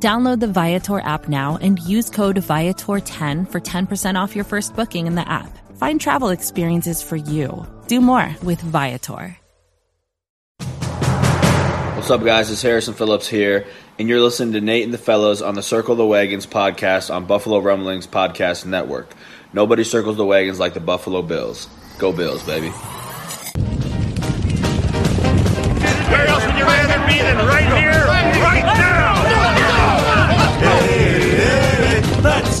Download the Viator app now and use code Viator10 for 10% off your first booking in the app. Find travel experiences for you. Do more with Viator. What's up, guys? It's Harrison Phillips here, and you're listening to Nate and the Fellows on the Circle the Wagons podcast on Buffalo Rumblings Podcast Network. Nobody circles the wagons like the Buffalo Bills. Go Bills, baby. Where else would you rather be than right here, right now? Hey, hey, let's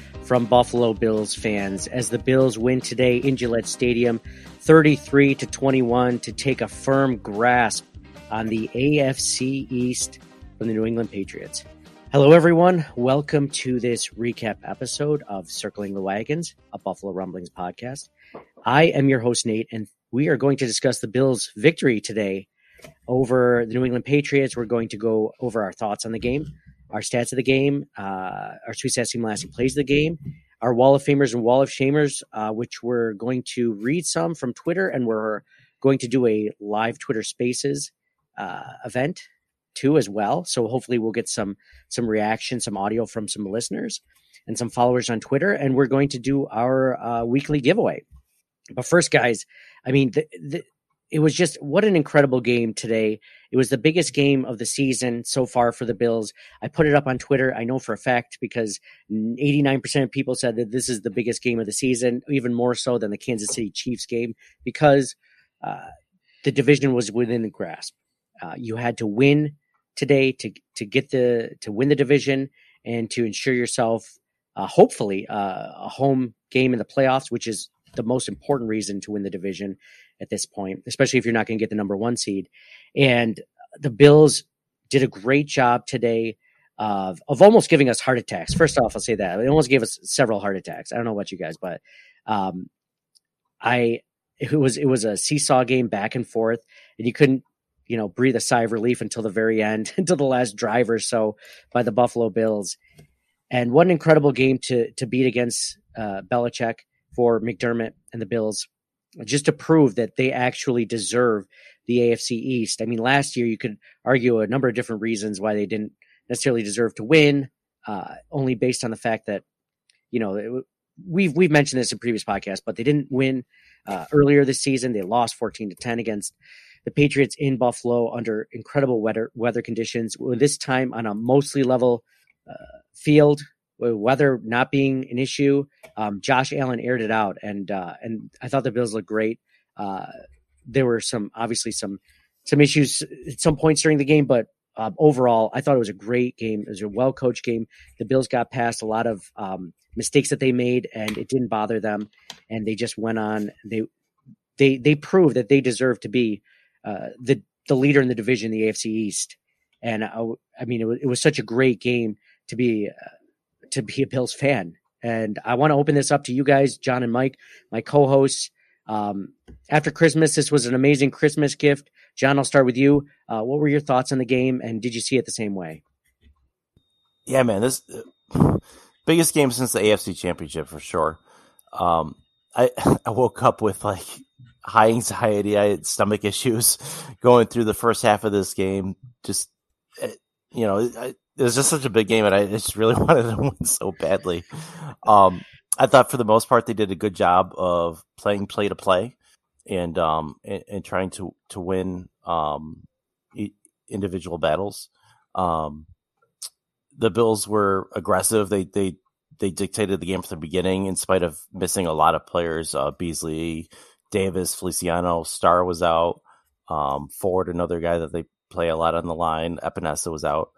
from Buffalo Bills fans as the Bills win today in Gillette Stadium 33-21 to take a firm grasp on the AFC East from the New England Patriots. Hello, everyone. Welcome to this recap episode of Circling the Wagons, a Buffalo Rumblings podcast. I am your host, Nate, and we are going to discuss the Bills' victory today over the New England Patriots. We're going to go over our thoughts on the game, our stats of the game, our Sweet Stats Team Last Plays of the game, our Wall of Famers and Wall of Shamers, which we're going to read some from Twitter, and we're going to do a live Twitter Spaces event too as well. So hopefully we'll get some reaction, some audio from some listeners and some followers on Twitter. And we're going to do our weekly giveaway. But first, guys, I mean, it was just what an incredible game today. It was the biggest game of the season so far for the Bills. I put it up on Twitter. I know for a fact because 89% of people said that this is the biggest game of the season, even more so than the Kansas City Chiefs game, because the division was within the grasp. You had to win today to win the division and to ensure yourself, hopefully, a home game in the playoffs, which is the most important reason to win the division at this point, especially if you're not going to get the number one seed. And the Bills did a great job today of almost giving us heart attacks. First off, I'll say that. It almost gave us several heart attacks. I don't know about you guys, but it was a seesaw game back and forth, and you couldn't, breathe a sigh of relief until the very end, until the last drive or so by the Buffalo Bills. And what an incredible game to beat against Belichick for McDermott and the Bills, just to prove that they actually deserve the AFC East. I mean, last year you could argue a number of different reasons why they didn't necessarily deserve to win, only based on the fact that, we've mentioned this in previous podcasts, but they didn't win earlier this season. They lost 14-10 against the Patriots in Buffalo under incredible weather conditions, this time on a mostly level field, weather not being an issue. Josh Allen aired it out, and I thought the Bills looked great. There were some issues at some points during the game, but overall, I thought it was a great game. It was a well-coached game. The Bills got past a lot of mistakes that they made, and it didn't bother them, and they just went on. They proved that they deserve to be the leader in the division, the AFC East. And it was such a great game to be a Bills fan. And I want to open this up to you guys, John and Mike, my co-hosts. After Christmas, this was an amazing Christmas gift. John, I'll start with you. What were your thoughts on the game, and did you see it the same way? Yeah, man, this biggest game since the AFC Championship for sure. I woke up with high anxiety. I had stomach issues going through the first half of this game. Just, it was just such a big game, and I just really wanted to win so badly. I thought for the most part they did a good job of playing play to play, and trying to win individual battles. The Bills were aggressive. They dictated the game from the beginning, in spite of missing a lot of players. Beasley, Davis, Feliciano, Starr was out. Ford, another guy that they play a lot on the line. Epinesa was out.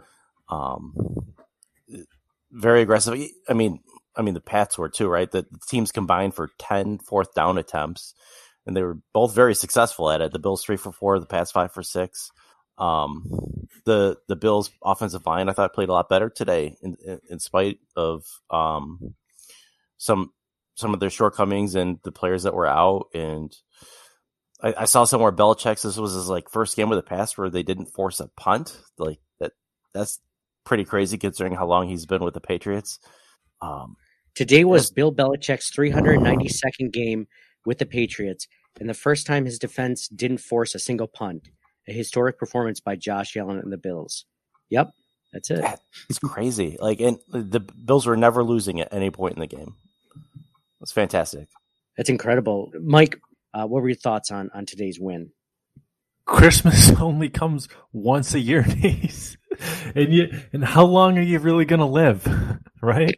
Very aggressive. I mean, the Pats were too, right? The teams combined for 10 fourth down attempts, and they were both very successful at it. The Bills 3 for 4, the Pats 5 for 6. The Bills offensive line, I thought, played a lot better today in spite of some of their shortcomings and the players that were out. And I saw somewhere Belichick's, this was his first game with a pass where they didn't force a punt. Like that's pretty crazy considering how long he's been with the Patriots. Today was Bill Belichick's 392nd game with the Patriots, and the first time his defense didn't force a single punt. A historic performance by Josh Allen and the Bills. Yep, that's it. It's crazy. And the Bills were never losing at any point in the game. That's fantastic. That's incredible. Mike, what were your thoughts on today's win? Christmas only comes once a year, Nate. And how long are you really going to live, right?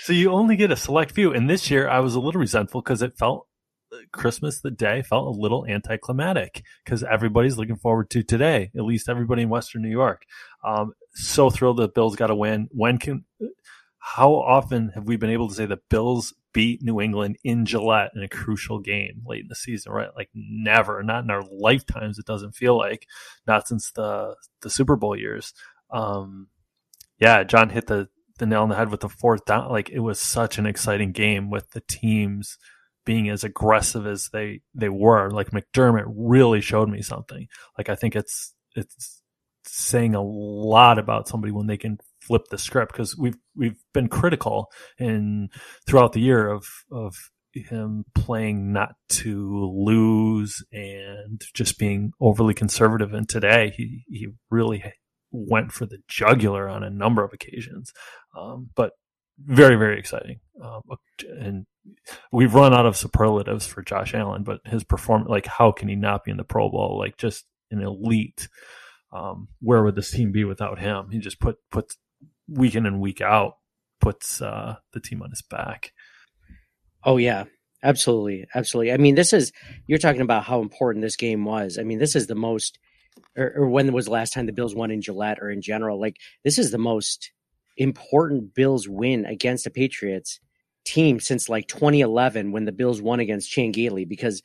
So you only get a select few. And this year I was a little resentful because it felt Christmas, the day felt a little anticlimactic because everybody's looking forward to today, at least everybody in Western New York. So thrilled that Bills got a win. How often have we been able to say the Bills beat New England in Gillette in a crucial game late in the season, right? Never, not in our lifetimes. It doesn't feel like, not since the Super Bowl years. John hit the nail on the head with the fourth down. It was such an exciting game with the teams being as aggressive as they were. McDermott really showed me something. I think it's saying a lot about somebody when they can flip the script, because we've been critical throughout the year of him playing not to lose and just being overly conservative. And today he really went for the jugular on a number of occasions, but very, very exciting. And we've run out of superlatives for Josh Allen, but his performance, how can he not be in the Pro Bowl? Just an elite. Where would this team be without him? He just puts week in and week out, puts the team on his back. Oh, yeah, absolutely. Absolutely. You're talking about how important this game was. This is the most, or when was the last time the Bills won in Gillette or in general? This is the most important Bills win against the Patriots team since 2011, when the Bills won against Chan-Gailey, because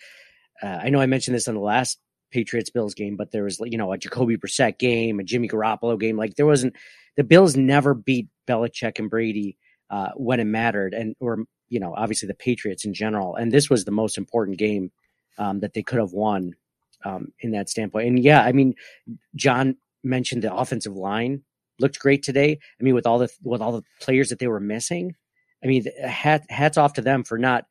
I know I mentioned this on the last Patriots Bills game, but there was, a Jacoby Brissett game, a Jimmy Garoppolo game. The Bills never beat Belichick and Brady when it mattered. And, obviously the Patriots in general. And this was the most important game that they could have won in that standpoint. And John mentioned the offensive line looked great today. With all the players that they were missing, hats off to them for not,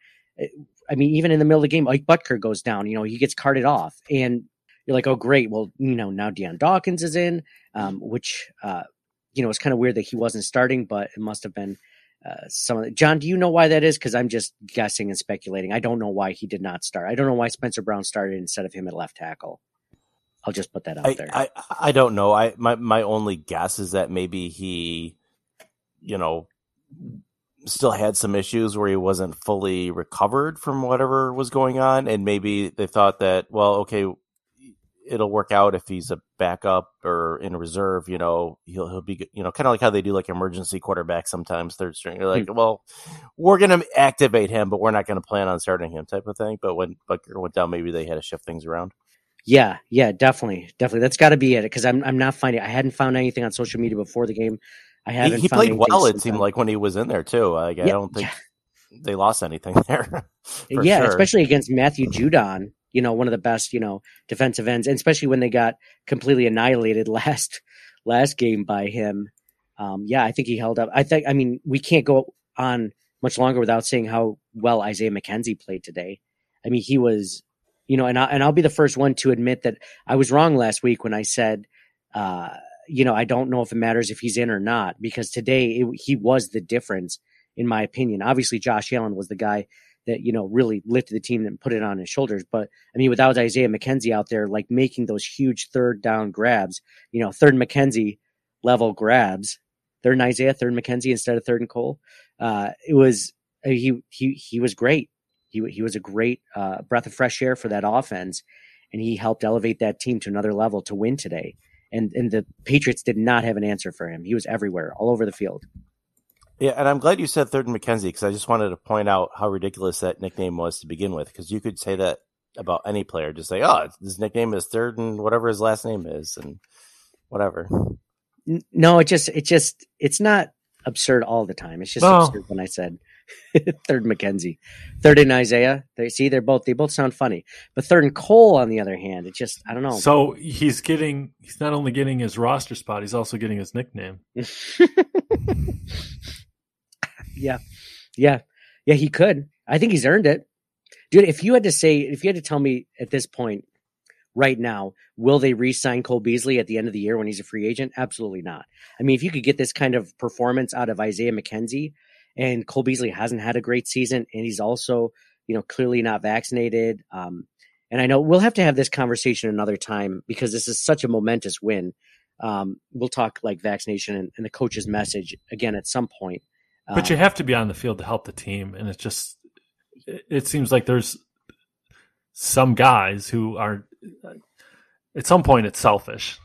even in the middle of the game, Ike Butker goes down, he gets carted off, and you're like, oh, great. Well, now Dion Dawkins is in, which, it's kind of weird that he wasn't starting, but it must've been John, do you know why that is? Cause I'm just guessing and speculating. I don't know why he did not start. I don't know why Spencer Brown started instead of him at left tackle. I'll just put that out there. I don't know. My only guess is that maybe he, still had some issues where he wasn't fully recovered from whatever was going on. And maybe they thought that, well, okay, it'll work out if he's a backup or in reserve, he'll be, kind of like how they do emergency quarterbacks sometimes, third string. They're like, well, we're going to activate him, but we're not going to plan on starting him type of thing. But when Butker went down, maybe they had to shift things around. Yeah, definitely. Definitely. That's got to be it. Because I'm not finding, I hadn't found anything on social media before the game. He played well, it seemed like, when he was in there, too. I don't think they lost anything there. Yeah, sure. Especially against Matthew Judon, one of the best, defensive ends, and especially when they got completely annihilated last game by him. I think he held up. We can't go on much longer without saying how well Isaiah McKenzie played today. He was, and I'll be the first one to admit that I was wrong last week when I said, I don't know if it matters if he's in or not, because today he was the difference, in my opinion. Obviously, Josh Allen was the guy that, really lifted the team and put it on his shoulders. But without Isaiah McKenzie out there, making those huge third down grabs, third McKenzie level grabs, third and Isaiah, third McKenzie instead of third and Cole. It was, he was great. He was a great breath of fresh air for that offense, and he helped elevate that team to another level to win today. And the Patriots did not have an answer for him. He was everywhere, all over the field. Yeah, and I'm glad you said Third and McKenzie, because I just wanted to point out how ridiculous that nickname was to begin with, because you could say that about any player. Just say, oh, his nickname is Third and whatever his last name is and whatever. No, it's not absurd all the time. It's just absurd when I said Third McKenzie. Third and Isaiah. They both sound funny. But Third and Cole, on the other hand, it just, I don't know. So he's not only getting his roster spot, he's also getting his nickname. Yeah, he could. I think he's earned it. Dude, if you had to tell me at this point right now, will they re-sign Cole Beasley at the end of the year when he's a free agent? Absolutely not. I mean, if you could get this kind of performance out of Isaiah McKenzie, and Cole Beasley hasn't had a great season, and he's also, clearly not vaccinated. And I know we'll have to have this conversation another time, because this is such a momentous win. We'll talk like vaccination and the coach's message again at some point. But you have to be on the field to help the team. And it seems like there's some guys who are at some point it's selfish.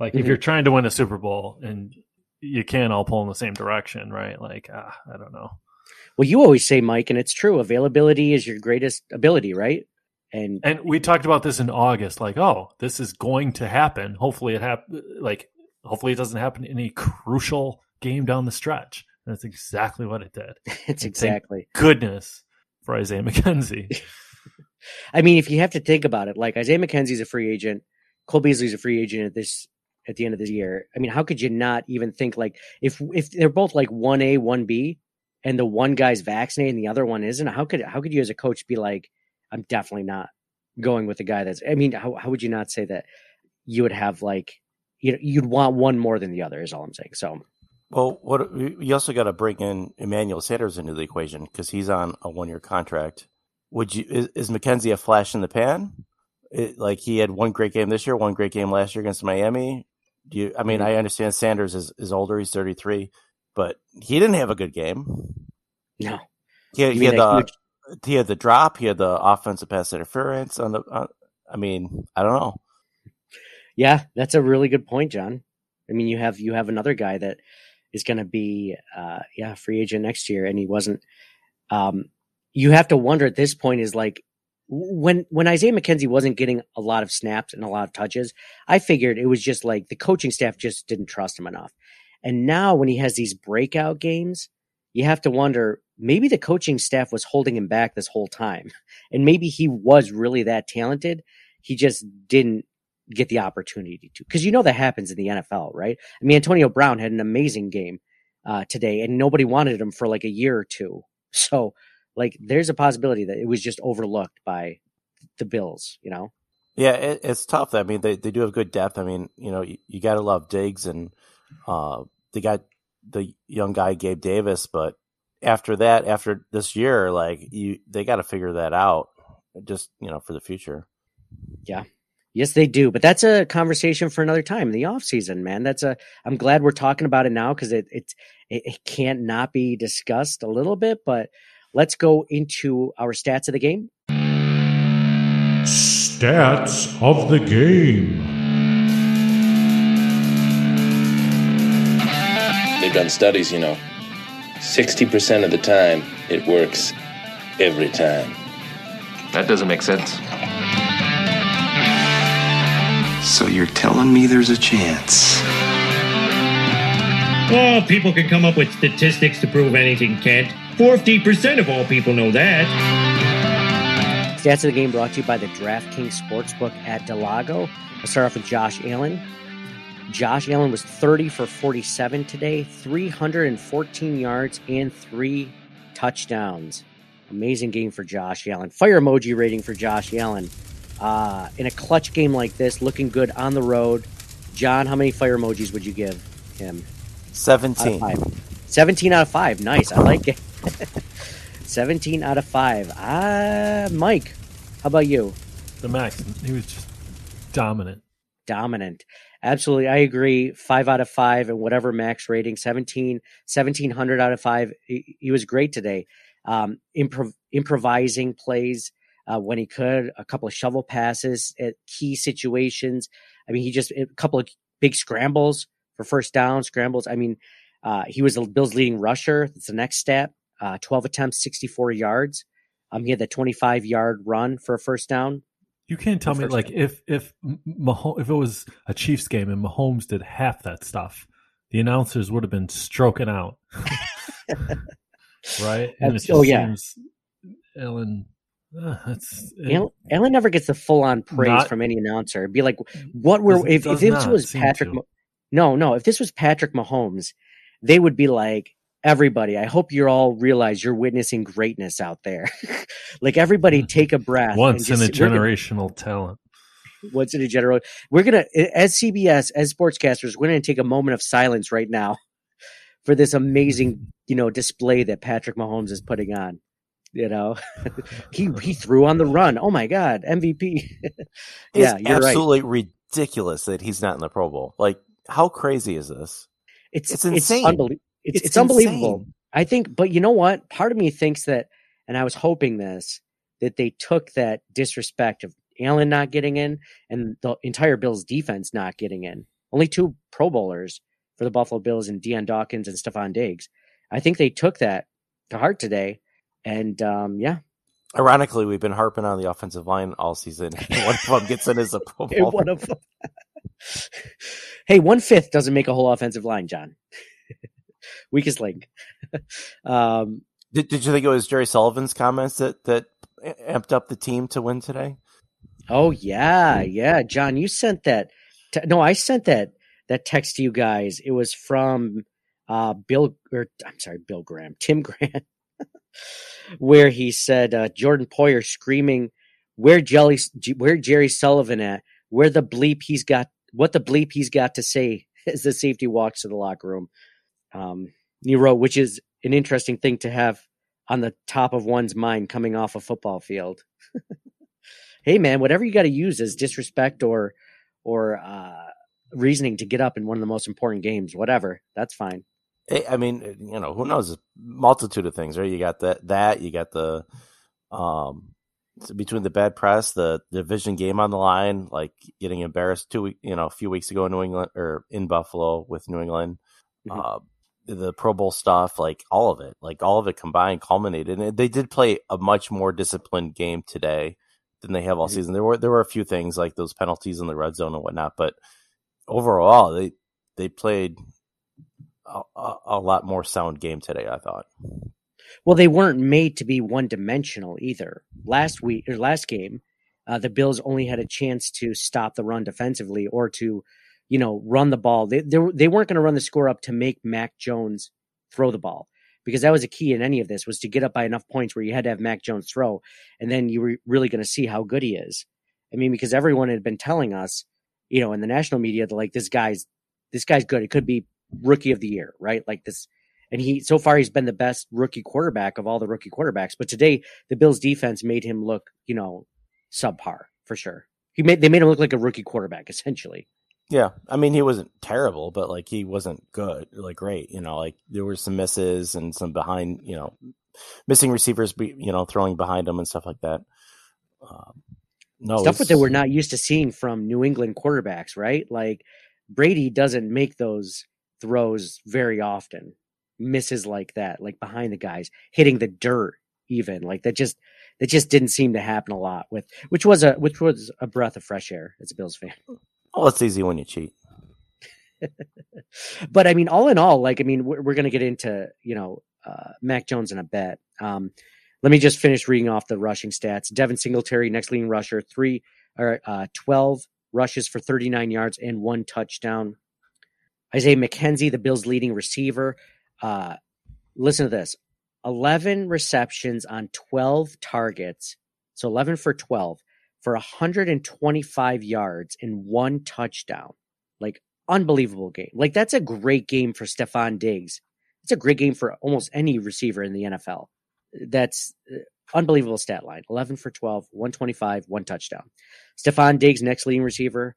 Like if you're trying to win a Super Bowl and you can't all pull in the same direction, right? Like, I don't know. Well, you always say, Mike, and it's true, availability is your greatest ability, right? And we talked about this in August, like, oh, this is going to happen. Hopefully hopefully it doesn't happen in a crucial game down the stretch. That's exactly what it did. It's exactly. Thank goodness for Isaiah McKenzie. I mean, if you have to think about it, like Isaiah McKenzie's a free agent, Cole Beasley's a free agent at the end of this year. I mean, how could you not even think like if they're both like 1A, 1B, and the one guy's vaccinated and the other one isn't? How could you as a coach be like, I'm definitely not going with the guy that's? I mean, how would you not say that you would have you'd want one more than the other? Is all I'm saying. So. Well, you also got to bring in Emmanuel Sanders into the equation because he's on a one-year contract. Is McKenzie a flash in the pan? He had one great game this year, one great game last year against Miami. I understand Sanders is older; he's 33, but he didn't have a good game. No, he had the drop. He had the offensive pass interference on the. I don't know. Yeah, that's a really good point, John. I mean, you have another guy that is going to be free agent next year, and he wasn't. You have to wonder at this point is like when Isaiah McKenzie wasn't getting a lot of snaps and a lot of touches, I figured it was just like the coaching staff just didn't trust him enough. And now when he has these breakout games, you have to wonder, maybe the coaching staff was holding him back this whole time, and maybe he was really that talented. He just didn't get the opportunity to, because that happens in the NFL, right? I mean, Antonio Brown had an amazing game today, and nobody wanted him for like a year or two. So there's a possibility that it was just overlooked by the Bills, Yeah, it's tough. I mean, they do have good depth. I mean, you got to love Diggs, and they got the young guy, Gabe Davis. But after this year, they got to figure that out just, for the future. Yeah. Yes, they do. But that's a conversation for another time in the offseason, man. I'm glad we're talking about it now because it can't not be discussed a little bit. But let's go into our stats of the game. Stats of the game. They've done studies, 60% of the time it works every time. That doesn't make sense. So you're telling me there's a chance? Well, people can come up with statistics to prove anything, Kent. 40% of all people know that. Stats of the game brought to you by the DraftKings Sportsbook at Del Lago. We'll start off with Josh Allen. Josh Allen was 30 for 47 today, 314 yards and 3 touchdowns. Amazing game for Josh Allen. Fire emoji rating for Josh Allen. In a clutch game like this, looking good on the road. John, how many fire emojis would you give him? 17. 17 out of 5. Nice. I like it. 17 out of 5. Mike, how about you? The max. He was just dominant. Dominant. Absolutely. I agree. 5 out of 5 and whatever max rating. 17, 1,700 out of 5. He was great today. improvising plays when he could, a couple of shovel passes at key situations. I mean, he just a couple of big scrambles for first down, scrambles. I mean, he was the Bills' leading rusher. That's the next stat. 12 attempts, 64 yards. He had the 25-yard run for a first down. You can't tell me like if it was a Chiefs game and Mahomes did half that stuff, the announcers would have been stroking out, right? And Allen never gets the full-on praise from any announcer. It'd be like, what were if this was Patrick? No, if this was Patrick Mahomes, they would be like, everybody, I hope you all realize you're witnessing greatness out there. Like, everybody take a breath. Once in a general. We're going to, as CBS, as sportscasters, we're going to take a moment of silence right now for this amazing, display that Patrick Mahomes is putting on. He threw on the run. Oh, my God, MVP. Yeah, you're absolutely right. Ridiculous that he's not in the Pro Bowl. Like, how crazy is this? It's insane. It's unbelievable. It's unbelievable. Insane. I think, but you know what? Part of me thinks that, and I was hoping this, that they took that disrespect of Allen not getting in and the entire Bills defense not getting in. Only two Pro Bowlers for the Buffalo Bills, and Dion Dawkins and Stefon Diggs. I think they took that to heart today. And yeah. Ironically, we've been harping on the offensive line all season. One of them gets in as a Pro Bowler. One of them. Hey, 1/5 doesn't make a whole offensive line, John. Weakest link. Did you think it was Jerry Sullivan's comments that amped up the team to win today? Oh, yeah. John, you sent that. I sent that text to you guys. It was from Tim Graham, where he said Jordan Poyer screaming, "Where Jerry Sullivan at? What the bleep he's got to say?" As the safety walks to the locker room. Nero, which is an interesting thing to have on the top of one's mind coming off a football field. Hey, man, whatever you got to use as disrespect or reasoning to get up in one of the most important games, whatever, that's fine. I mean, who knows? A multitude of things, right? You got that you got the between the bad press, the division game on the line, like getting embarrassed a few weeks ago in New England or in Buffalo with New England. Mm-hmm. The Pro Bowl stuff, like all of it combined culminated. And they did play a much more disciplined game today than they have all season. There were a few things like those penalties in the red zone and whatnot, but overall they played a lot more sound game today, I thought. Well, they weren't made to be one dimensional either. Last game, the Bills only had a chance to stop the run defensively or to, run the ball. They weren't going to run the score up to make Mac Jones throw the ball, because that was a key in any of this, was to get up by enough points where you had to have Mac Jones throw. And then you were really going to see how good he is. I mean, because everyone had been telling us, in the national media, like, this guy's good. It could be rookie of the year, right? Like this. And so far he's been the best rookie quarterback of all the rookie quarterbacks. But today the Bills defense made him look, subpar for sure. They made him look like a rookie quarterback, essentially. Yeah, I mean, he wasn't terrible, but like he wasn't good, like great. Like there were some misses and some behind, missing receivers, throwing behind him and stuff like that. Stuff that we're not used to seeing from New England quarterbacks, right? Like Brady doesn't make those throws very often, misses like that, like behind the guys, hitting the dirt, even like that. That just didn't seem to happen a lot with, which was a breath of fresh air as a Bills fan. Well, it's easy when you cheat. But I mean, all in all, we're going to get into, Mac Jones in a bet. Let me just finish reading off the rushing stats. Devin Singletary, next leading rusher, 12 rushes for 39 yards and 1 touchdown. Isaiah McKenzie, the Bills' leading receiver. Listen to this. 11 receptions on 12 targets. So 11 for 12. For 125 yards and 1 touchdown. Like, unbelievable game. Like, that's a great game for Stefon Diggs. It's a great game for almost any receiver in the NFL. That's unbelievable stat line. 11 for 12, 125, 1 touchdown. Stefon Diggs, next leading receiver,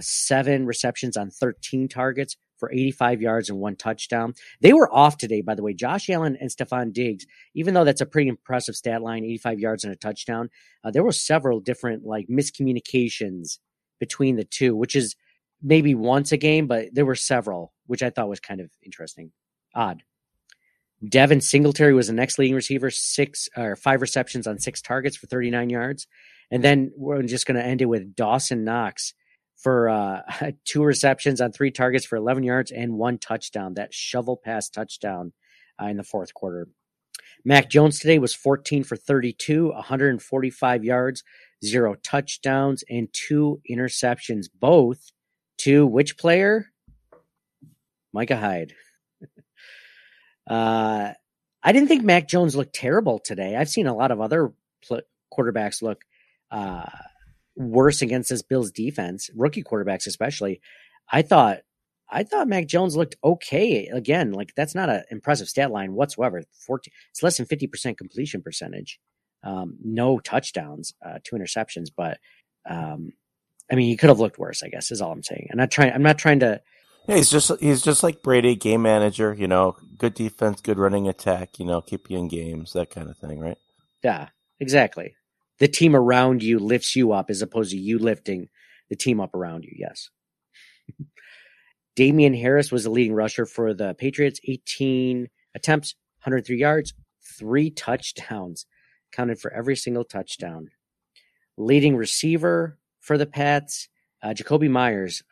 7 receptions on 13 targets for 85 yards and one touchdown. They were off today, by the way. Josh Allen and Stefon Diggs, even though that's a pretty impressive stat line, 85 yards and a touchdown, there were several different like miscommunications between the two, which is maybe once a game, but there were several, which I thought was kind of interesting, odd. Devin Singletary was the next leading receiver, five receptions on six targets for 39 yards. And then we're just going to end it with Dawson Knox for two receptions on three targets for 11 yards and one touchdown, that shovel pass touchdown in the fourth quarter. Mac Jones today was 14 for 32, 145 yards, zero touchdowns, and two interceptions, both to which player? Micah Hyde. I didn't think Mac Jones looked terrible today. I've seen a lot of other quarterbacks look worse against this Bills defense, rookie quarterbacks especially. I thought Mac Jones looked okay. Again, like that's not an impressive stat line whatsoever. 14, it's less than 50% completion percentage. No touchdowns, two interceptions, but I mean, he could have looked worse, I guess, is all I'm saying. I'm not trying to. Yeah, he's just like Brady, game manager, you know, good defense, good running attack, you know, keep you in games, that kind of thing, right? Yeah, exactly. The team around you lifts you up as opposed to you lifting the team up around you. Yes. Damian Harris was the leading rusher for the Patriots, 18 attempts, 103 yards, three touchdowns, counted for every single touchdown. Leading receiver for the Pats, Jacoby Myers,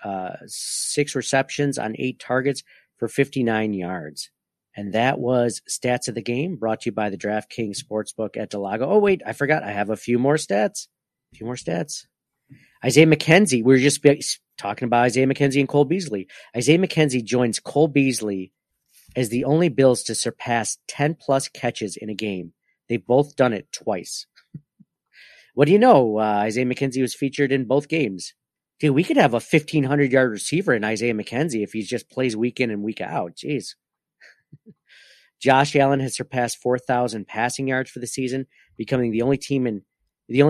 six receptions on eight targets for 59 yards. And that was Stats of the Game, brought to you by the DraftKings Sportsbook at Del Lago. Oh, wait, I forgot. I have a few more stats. Isaiah McKenzie. We were just talking about Isaiah McKenzie and Cole Beasley. Isaiah McKenzie joins Cole Beasley as the only Bills to surpass 10-plus catches in a game. They've both done it twice. What do you know? Isaiah McKenzie was featured in both games. Dude, we could have a 1,500-yard receiver in Isaiah McKenzie if he just plays week in and week out. Jeez. Josh Allen has surpassed 4,000 passing yards for the season, becoming the only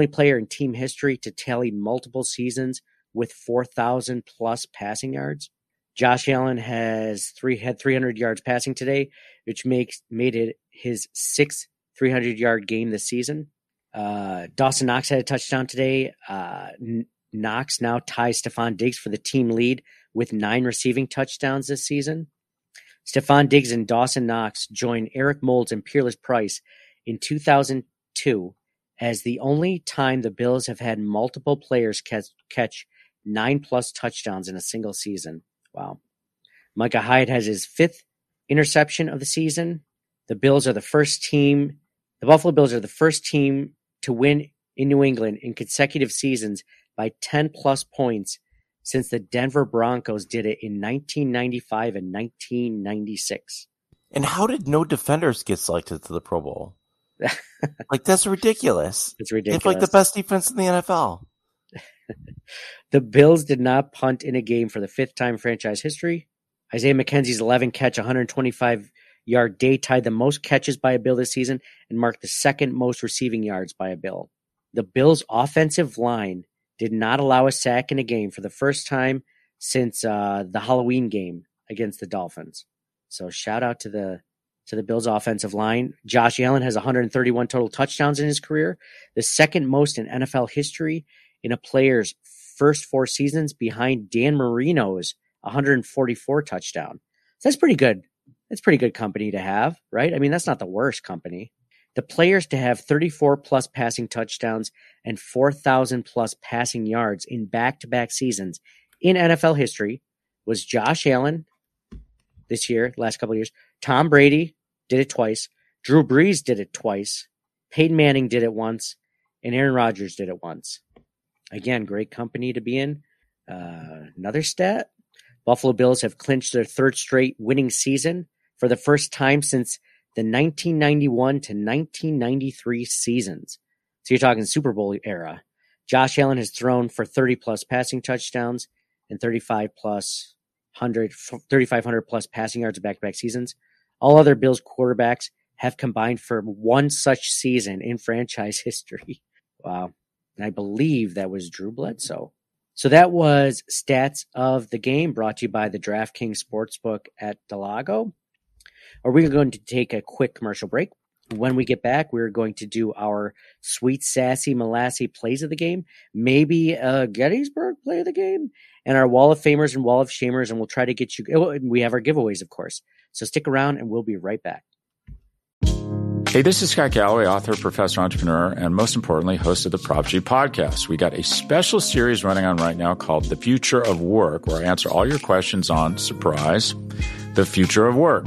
player in team history to tally multiple seasons with 4,000 plus passing yards. Josh Allen had 300 yards passing today, which made it his sixth 300-yard game this season. Dawson Knox had a touchdown today. Knox now ties Stefon Diggs for the team lead with 9 receiving touchdowns this season. Stefon Diggs and Dawson Knox joined Eric Moulds and Peerless Price in 2002 as the only time the Bills have had multiple players catch 9-plus touchdowns in a single season. Wow. Micah Hyde has his 5th interception of the season. The Buffalo Bills are the first team to win in New England in consecutive seasons by 10-plus points since the Denver Broncos did it in 1995 and 1996. And how did no defenders get selected to the Pro Bowl? Like, that's ridiculous. It's ridiculous. It's like the best defense in the NFL. The Bills did not punt in a game for the 5th time in franchise history. Isaiah McKenzie's 11-catch, 125-yard day tied the most catches by a Bill this season and marked the 2nd most receiving yards by a Bill. The Bills' offensive line did not allow a sack in a game for the first time since the Halloween game against the Dolphins. So shout out to the Bills' offensive line. Josh Allen has 131 total touchdowns in his career, the 2nd most in NFL history in a player's first 4 seasons behind Dan Marino's 144 touchdown. So that's pretty good. That's pretty good company to have, right? I mean, that's not the worst company. The players to have 34-plus passing touchdowns and 4,000-plus passing yards in back-to-back seasons in NFL history was Josh Allen this year, last couple of years. Tom Brady did it twice. Drew Brees did it twice. Peyton Manning did it once. And Aaron Rodgers did it once. Again, great company to be in. Another stat, Buffalo Bills have clinched their 3rd straight winning season for the first time since the 1991 to 1993 seasons. So you're talking Super Bowl era. Josh Allen has thrown for 30-plus passing touchdowns and 3,500-plus passing yards in back-to-back seasons. All other Bills quarterbacks have combined for one such season in franchise history. Wow. And I believe that was Drew Bledsoe. So that was Stats of the Game, brought to you by the DraftKings Sportsbook at Del Lago. We're going to take a quick commercial break. When we get back, we're going to do our Sweet Sassy Molassy Plays of the Game, maybe a Gettysburg Play of the Game, and our Wall of Famers and Wall of Shamers, and we'll try to get you – we have our giveaways, of course. So stick around, and we'll be right back. Hey, this is Scott Galloway, author, professor, entrepreneur, and most importantly, host of the Prop G podcast. We got a special series running on right now called The Future of Work, where I answer all your questions on, surprise, the future of work.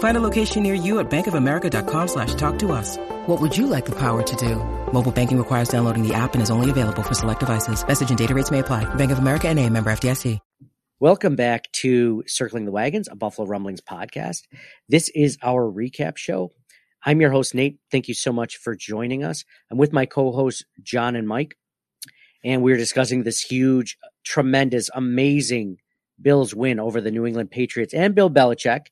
Find a location near you at bankofamerica.com/talktous. What would you like the power to do? Mobile banking requires downloading the app and is only available for select devices. Message and data rates may apply. Bank of America NA, member FDIC. Welcome back to Circling the Wagons, a Buffalo Rumblings podcast. This is our recap show. I'm your host, Nate. Thank you so much for joining us. I'm with my co-hosts, John and Mike, and we're discussing this huge, tremendous, amazing Bills win over the New England Patriots and Bill Belichick,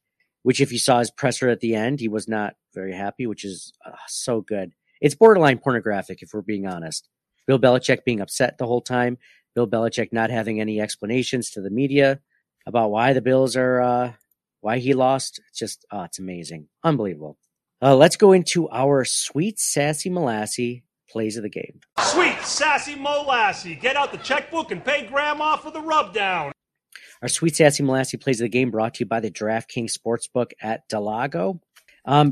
which if you saw his presser at the end, he was not very happy, which is so good. It's borderline pornographic, if we're being honest. Bill Belichick being upset the whole time. Bill Belichick not having any explanations to the media about why the Bills are, why he lost. It's just, it's amazing. Unbelievable. Let's go into our Sweet Sassy Molassy Plays of the Game. Sweet Sassy Molassy. Get out the checkbook and pay Grandma for the rubdown. Our Sweet Sassy Molassy Plays of the Game brought to you by the DraftKings Sportsbook at Del Lago.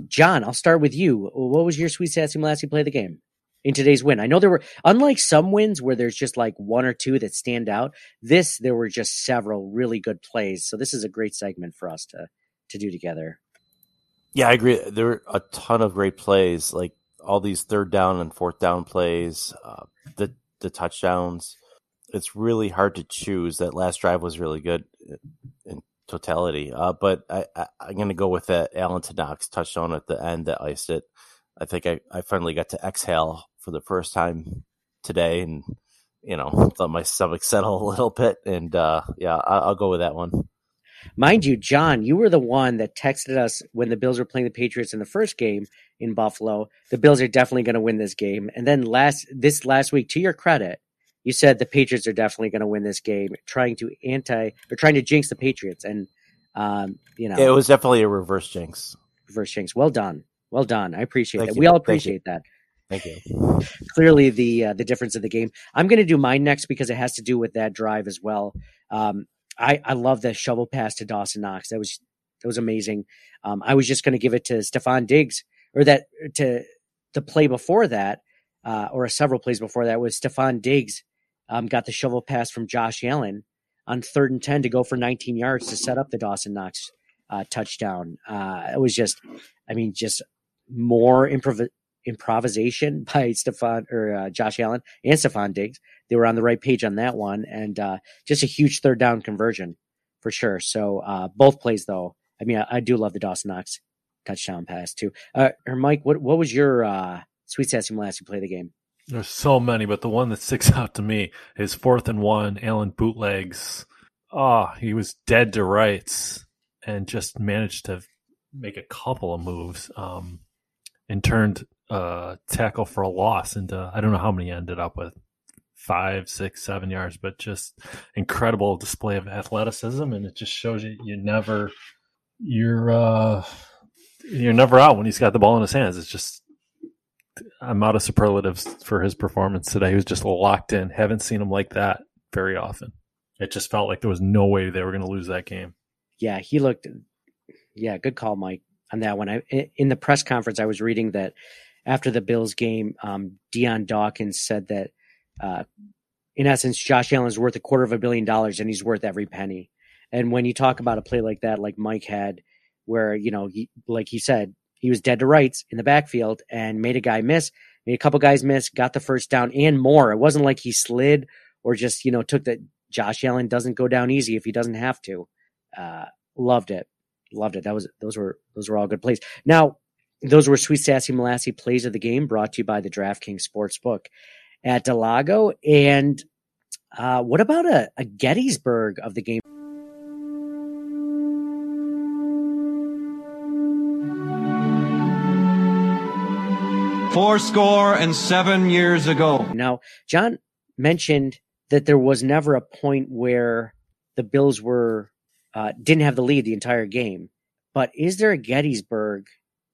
John, I'll start with you. What was your Sweet Sassy Molassy Play of the Game in today's win? I know there were, unlike some wins where there's just like one or two that stand out, this, there were just several really good plays. So this is a great segment for us to do together. Yeah, I agree. There were a ton of great plays, like all these third down and fourth down plays, the touchdowns. It's really hard to choose. That last drive was really good in totality. But I'm going to go with that Allen to Knox touchdown at the end that iced it. I think I finally got to exhale for the first time today, and you know, let my stomach settle a little bit. And yeah, I'll go with that one. Mind you, John, you were the one that texted us when the Bills were playing the Patriots in the first game in Buffalo. The Bills are definitely going to win this game. And then last week, to your credit, you said the Patriots are definitely going to win this game, trying to jinx the Patriots. And it was definitely a reverse jinx. Well done. Well done. I appreciate it. We all appreciate that. Thank you. Clearly the difference of the game. I'm going to do mine next because it has to do with that drive as well. I love that shovel pass to Dawson Knox. That was amazing. I was just going to give it to Stefon Diggs, or that to the play before that, or several plays before that, was Stefon Diggs got the shovel pass from Josh Allen on 3rd and 10 to go for 19 yards to set up the Dawson Knox touchdown. It was just more improvisation by Josh Allen and Stefon Diggs. They were on the right page on that one, and just a huge third down conversion for sure. So both plays, though. I mean, I do love the Dawson Knox touchdown pass too. Mike, what was your Sweet Sassy Molassy Play of the Game? There's so many, but the one that sticks out to me is 4th and 1. Allen bootlegs. He was dead to rights and just managed to make a couple of moves and turned tackle for a loss into, I don't know how many ended up with, 5, 6, 7 yards, but just incredible display of athleticism. And it just shows you're never out when he's got the ball in his hands. It's just, I'm out of superlatives for his performance today. He was just locked in. Haven't seen him like that very often. It just felt like there was no way they were going to lose that game. Yeah, he looked. Yeah, good call, Mike, on that one. In the press conference, I was reading that after the Bills game, Dion Dawkins said that in essence, Josh Allen is worth $250 million, and he's worth every penny. And when you talk about a play like that, like Mike had, where, you know, he, like he said, he was dead to rights in the backfield and made a guy miss, made a couple guys miss, got the first down and more. It wasn't like he slid or just, you know, took that. Josh Allen doesn't go down easy if he doesn't have to. Loved it. Those were all good plays. Now, those were Sweet Sassy Molassy plays of the game, brought to you by the DraftKings Sportsbook at Del Lago. And what about a Gettysburg of the game? Fourscore and 7 years ago. Now, John mentioned that there was never a point where the Bills were didn't have the lead the entire game. But is there a Gettysburg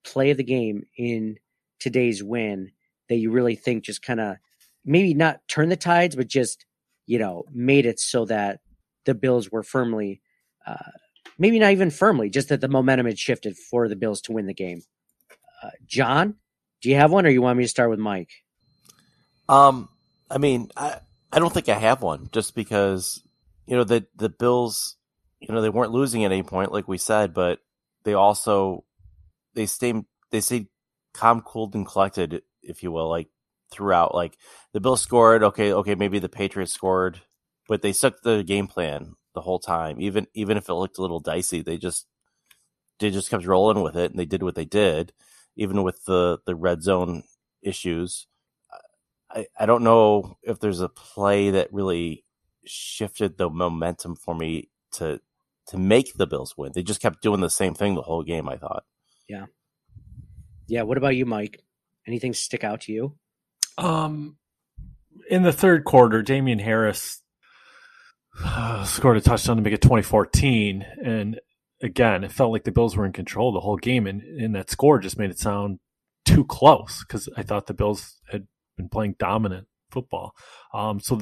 play of the game in today's win that you really think just kind of maybe not turn the tides, but just, you know, made it so that the Bills were firmly, maybe not even firmly, just that the momentum had shifted for the Bills to win the game? John, do you have one, or you want me to start with Mike? I mean, I don't think I have one, just because, you know, the Bills, you know, they weren't losing at any point, like we said, but they also, they stayed calm, cooled, and collected, if you will, like throughout. Like, the Bills scored, okay, maybe the Patriots scored, but they stuck to the game plan the whole time. Even if it looked a little dicey, they just kept rolling with it, and they did what they did, even with the red zone issues. I don't know if there's a play that really shifted the momentum for me to make the Bills win. They just kept doing the same thing the whole game, I thought. Yeah. What about you, Mike? Anything stick out to you? In the third quarter, Damian Harris scored a touchdown to make it 20-14. And again, it felt like the Bills were in control the whole game. And that score just made it sound too close, because I thought the Bills had been playing dominant football. So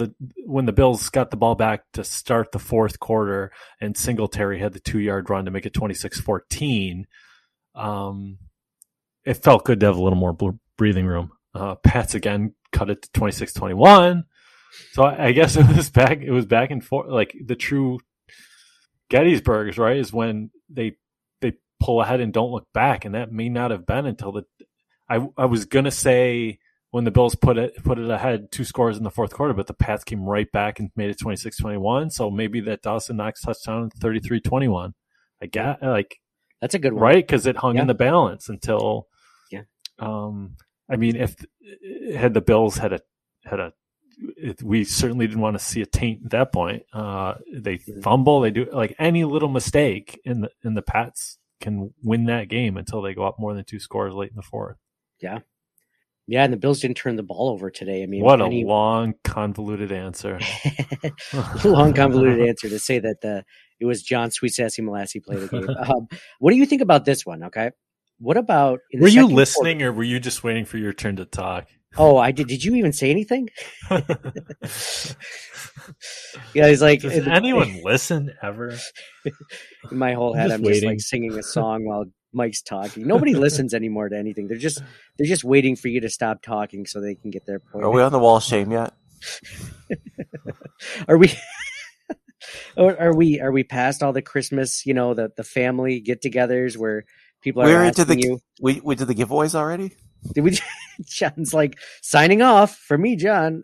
when the Bills got the ball back to start the fourth quarter and Singletary had the 2-yard run to make it 26-14, it felt good to have a little more breathing room. Pats again cut it to 26-21. So I guess it was back and forth. Like, the true Gettysburgs, right, is when they pull ahead and don't look back. And that may not have been until I was going to say when the Bills put it ahead 2 scores in the fourth quarter, but the Pats came right back and made it 26-21. So maybe that Dawson Knox touchdown, 33-21. I got, like, that's a good one, right? Because it hung in the balance until. Yeah. I mean, we certainly didn't want to see a taint at that point. They fumble, they do, like, any little mistake in the Pats can win that game until they go up more than 2 scores late in the fourth. Yeah. Yeah, and the Bills didn't turn the ball over today. I mean, what a long, convoluted answer. Long, convoluted answer to say that it was John Sweet Sassy Molassy played the game. What do you think about this one? Okay, what about? Were you listening, or were you just waiting for your turn to talk? Oh, I did. Did you even say anything? Yeah, he's like, does anyone listen ever? In my whole head, I'm just like singing a song while Mike's talking. Nobody listens anymore to anything. They're just waiting for you to stop talking so they can get their point. Are we on the wall of shame yet? Are we past all the Christmas, you know, the family get-togethers where people are asking you? We did the giveaways already? Did we? John's like, signing off for me, John.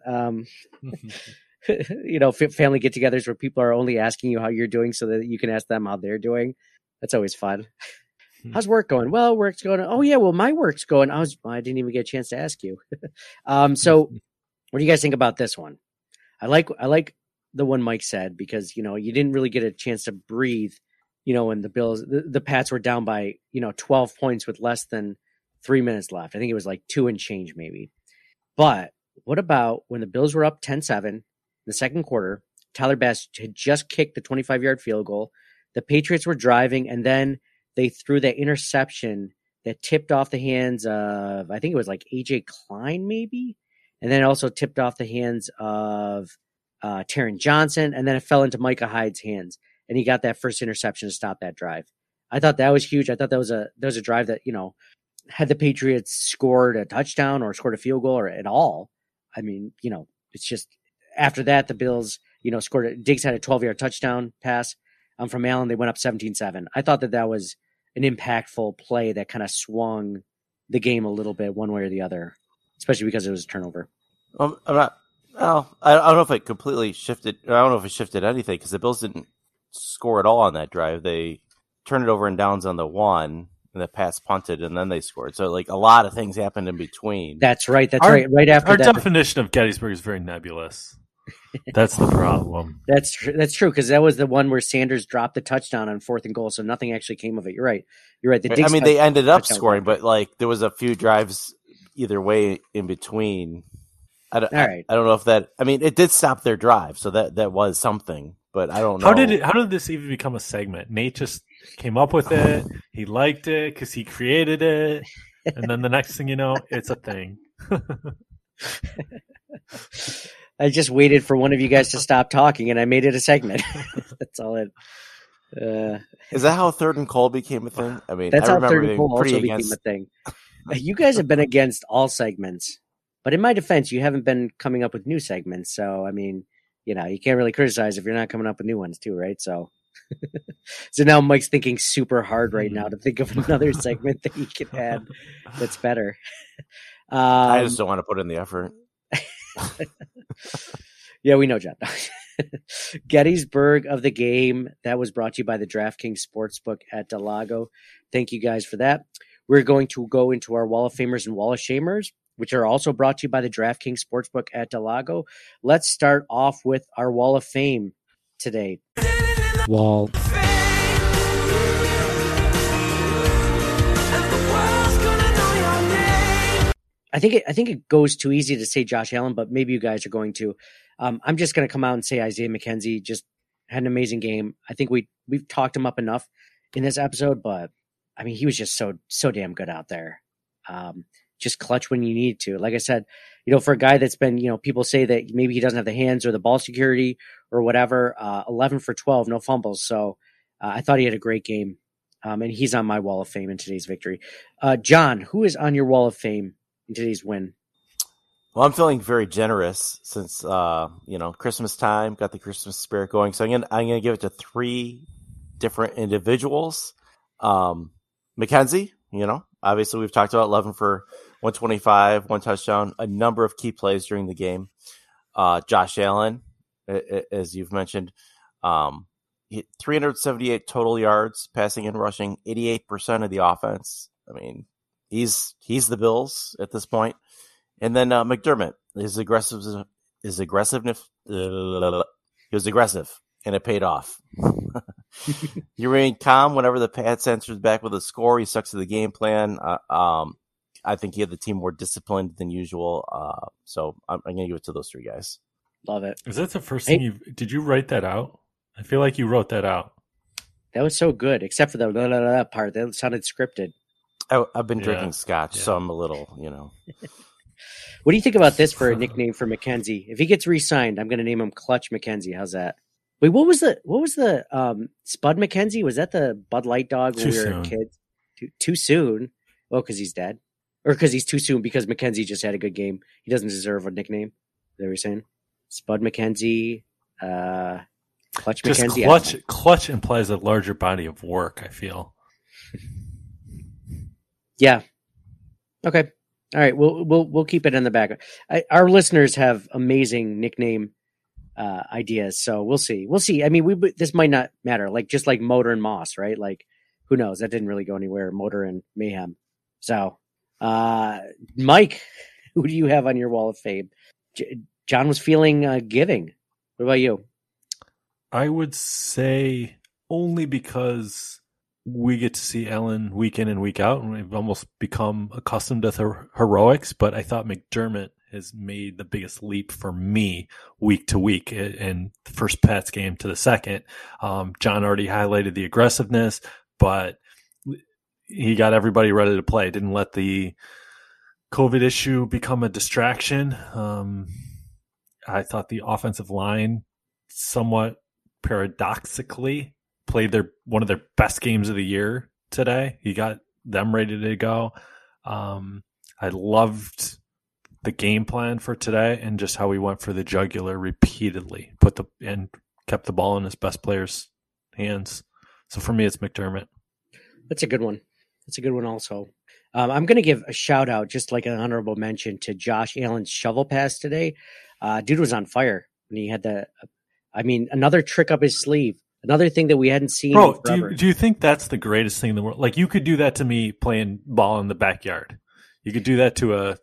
You know, family get-togethers where people are only asking you how you're doing so that you can ask them how they're doing. That's always fun. How's work going? Well, work's going. Oh yeah, well, my work's going. I didn't even get a chance to ask you. So what do you guys think about this one? I like the one Mike said, because, you know, you didn't really get a chance to breathe, you know, when the Bills, the Pats were down by, you know, 12 points with less than 3 minutes left. I think it was like 2 and change maybe. But what about when the Bills were up 10-7 in the second quarter? Tyler Bass had just kicked the 25-yard field goal. The Patriots were driving, and then they threw that interception that tipped off the hands of, I think it was like AJ Klein maybe. And then it also tipped off the hands of Taron Johnson. And then it fell into Micah Hyde's hands, and he got that first interception to stop that drive. I thought that was huge. I thought that was a drive that, you know, had the Patriots scored a touchdown or scored a field goal or at all, I mean, you know, it's just after that, the Bills, scored. Diggs had a 12-yard touchdown pass from Allen. They went up 17-7. I thought that was an impactful play that kind of swung the game a little bit one way or the other, especially because it was a turnover. I don't know if it completely shifted. I don't know if it shifted anything because the Bills didn't score at all on that drive. They turned it over in downs on the one, and the pass punted, and then they scored. So, a lot of things happened in between. That's right. Right after that. Our definition of Gettysburg is very nebulous. That's the problem. That's true, because that was the one where Sanders dropped the touchdown on 4th and goal, so nothing actually came of it. You're right. They ended up scoring, but there was a few drives either way in between. I don't know if that. It did stop their drive, so that was something. But I don't know how did this even become a segment? Nate just came up with it. He liked it because he created it, and then the next thing you know, it's a thing. I just waited for one of you guys to stop talking, and I made it a segment. That's all it. Is that how 3rd and goal became a thing? That's how 3rd and goal also became a thing. You guys have been against all segments, but in my defense, you haven't been coming up with new segments. So, you can't really criticize if you're not coming up with new ones too, right? So, so now Mike's thinking super hard right now to think of another segment that he can add that's better. I just don't want to put in the effort. Yeah, we know, John. Gettysburg of the game. That was brought to you by the DraftKings Sportsbook at Del Lago. Thank you guys for that. We're going to go into our Wall of Famers and Wall of Shamers, which are also brought to you by the DraftKings Sportsbook at Del Lago. Let's start off with our Wall of Fame today. Wall. I think it goes too easy to say Josh Allen, but maybe you guys are going to. I'm just going to come out and say Isaiah McKenzie just had an amazing game. I think we've talked him up enough in this episode, but he was just so damn good out there. Just clutch when you need to. Like I said, for a guy that's been, people say that maybe he doesn't have the hands or the ball security or whatever. 11 for 12, no fumbles. So I thought he had a great game, and he's on my Wall of Fame in today's victory. John, who is on your Wall of Fame? Today's win. Well, I'm feeling very generous since Christmas time, got the Christmas spirit going. So I'm gonna give it to 3 different individuals. McKenzie, obviously we've talked about 11 for 125, 1 touchdown, a number of key plays during the game. Josh Allen, as you've mentioned, 378 total yards, passing and rushing, 88% of the offense. He's the Bills at this point. And then McDermott, he was aggressive and it paid off. He remained calm whenever the Pats answered back with a score. He stuck to the game plan. I think he had the team more disciplined than usual. So I'm going to give it to those 3 guys. Love it. Is that the first thing did you write that out? I feel like you wrote that out. That was so good, except for the blah, blah, blah part. That sounded scripted. I've been drinking scotch, so I'm a little, What do you think about this for a nickname for McKenzie? If he gets re-signed, I'm going to name him Clutch McKenzie. How's that? Wait, what was the Spud McKenzie? Was that the Bud Light dog when we were kids? Too soon? Well, because he's dead, or because he's too soon because McKenzie just had a good game. He doesn't deserve a nickname. Is that what you're saying? Spud McKenzie, Clutch just McKenzie. Clutch implies a larger body of work, I feel. Yeah. Okay. All right. We'll keep it in the back. Our listeners have amazing nickname ideas, so we'll see. We'll see. This might not matter. Just Motor and Moss, right? Who knows? That didn't really go anywhere. Motor and Mayhem. So, Mike, who do you have on your Wall of Fame? John was feeling giving. What about you? I would say only because we get to see Ellen week in and week out, and we've almost become accustomed to heroics, but I thought McDermott has made the biggest leap for me week to week in the first Pats game to the second. John already highlighted the aggressiveness, but he got everybody ready to play. Didn't let the COVID issue become a distraction. I thought the offensive line somewhat paradoxically played one of their best games of the year today. He got them ready to go. I loved the game plan for today and just how we went for the jugular repeatedly, kept the ball in his best player's hands. So for me, it's McDermott. That's a good one. That's a good one also. I'm going to give a shout out, just like an honorable mention, to Josh Allen's shovel pass today. Dude was on fire when he had another trick up his sleeve. Another thing that we hadn't seen. Bro, do you think that's the greatest thing in the world? Like, you could do that to me playing ball in the backyard. You could do that to a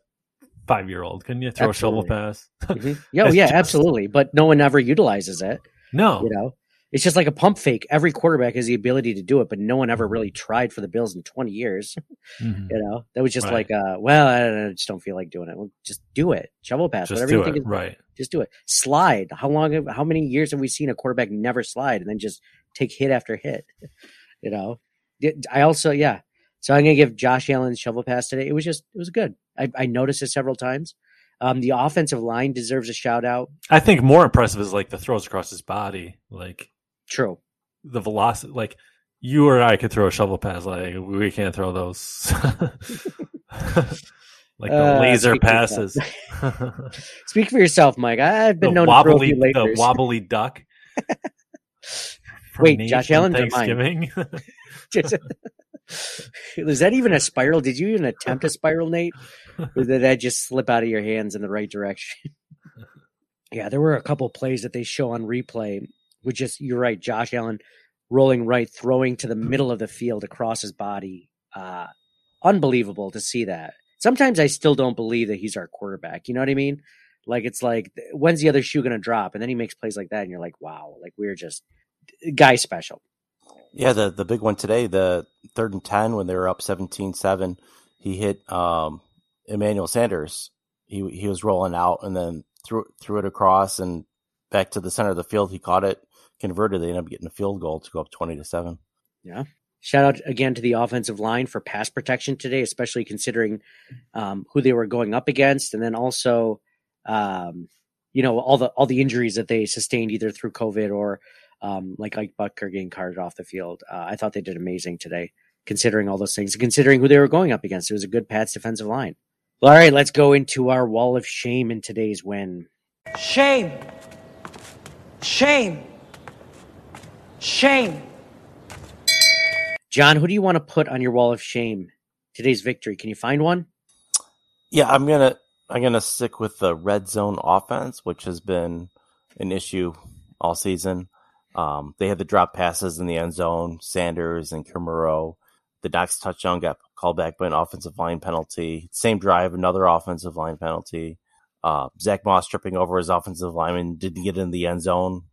5-year-old, couldn't you? Throw absolutely. A shovel pass. Mm-hmm. Absolutely. But no one ever utilizes it. No, it's just like a pump fake. Every quarterback has the ability to do it, but no one ever really tried for the Bills in 20 years. Mm-hmm. That was just right. I just don't feel like doing it. Well, just do it. Shovel pass, just whatever you think is right. Just do it. Slide. How many years have we seen a quarterback never slide and then just take hit after hit? I also, So I'm going to give Josh Allen's shovel pass today. It was good. I noticed it several times. The offensive line deserves a shout out. I think more impressive is the throws across his body. True. The velocity, you or I could throw a shovel pass. We can't throw those. The laser passes. Speak for yourself, Mike. I've been known to throw the wobbly duck. Wait, Nate, Josh Allen did mine. Was that even a spiral? Did you even attempt a spiral, Nate? Or did that just slip out of your hands in the right direction? Yeah, there were a couple plays that they show on replay. You're right, Josh Allen rolling right, throwing to the middle of the field across his body. Unbelievable to see that. Sometimes I still don't believe that he's our quarterback. You know what I mean? It's when's the other shoe going to drop? And then he makes plays like that, and you're like, wow, we're just guy special. Yeah, the big one today, the 3rd and 10 when they were up 17-7, he hit Emmanuel Sanders. He was rolling out and then threw it across and back to the center of the field. He caught it, converted. They ended up getting a field goal to go up 20-7. Yeah. Shout out again to the offensive line for pass protection today, especially considering who they were going up against, and then also all the injuries that they sustained either through COVID or. Ike Butker getting carted off the field. I thought they did amazing today, considering all those things, considering who they were going up against. It was a good Pats defensive line. Well, all right, let's go into our wall of shame in today's win. Shame. Shame. Shame. John, who do you want to put on your wall of shame? Today's victory. Can you find one? Yeah, I'm gonna stick with the red zone offense, which has been an issue all season. They had the drop passes in the end zone, Sanders and Camaro. The Knox touchdown got called back by an offensive line penalty. Same drive, another offensive line penalty. Zach Moss tripping over his offensive lineman, didn't get in the end zone,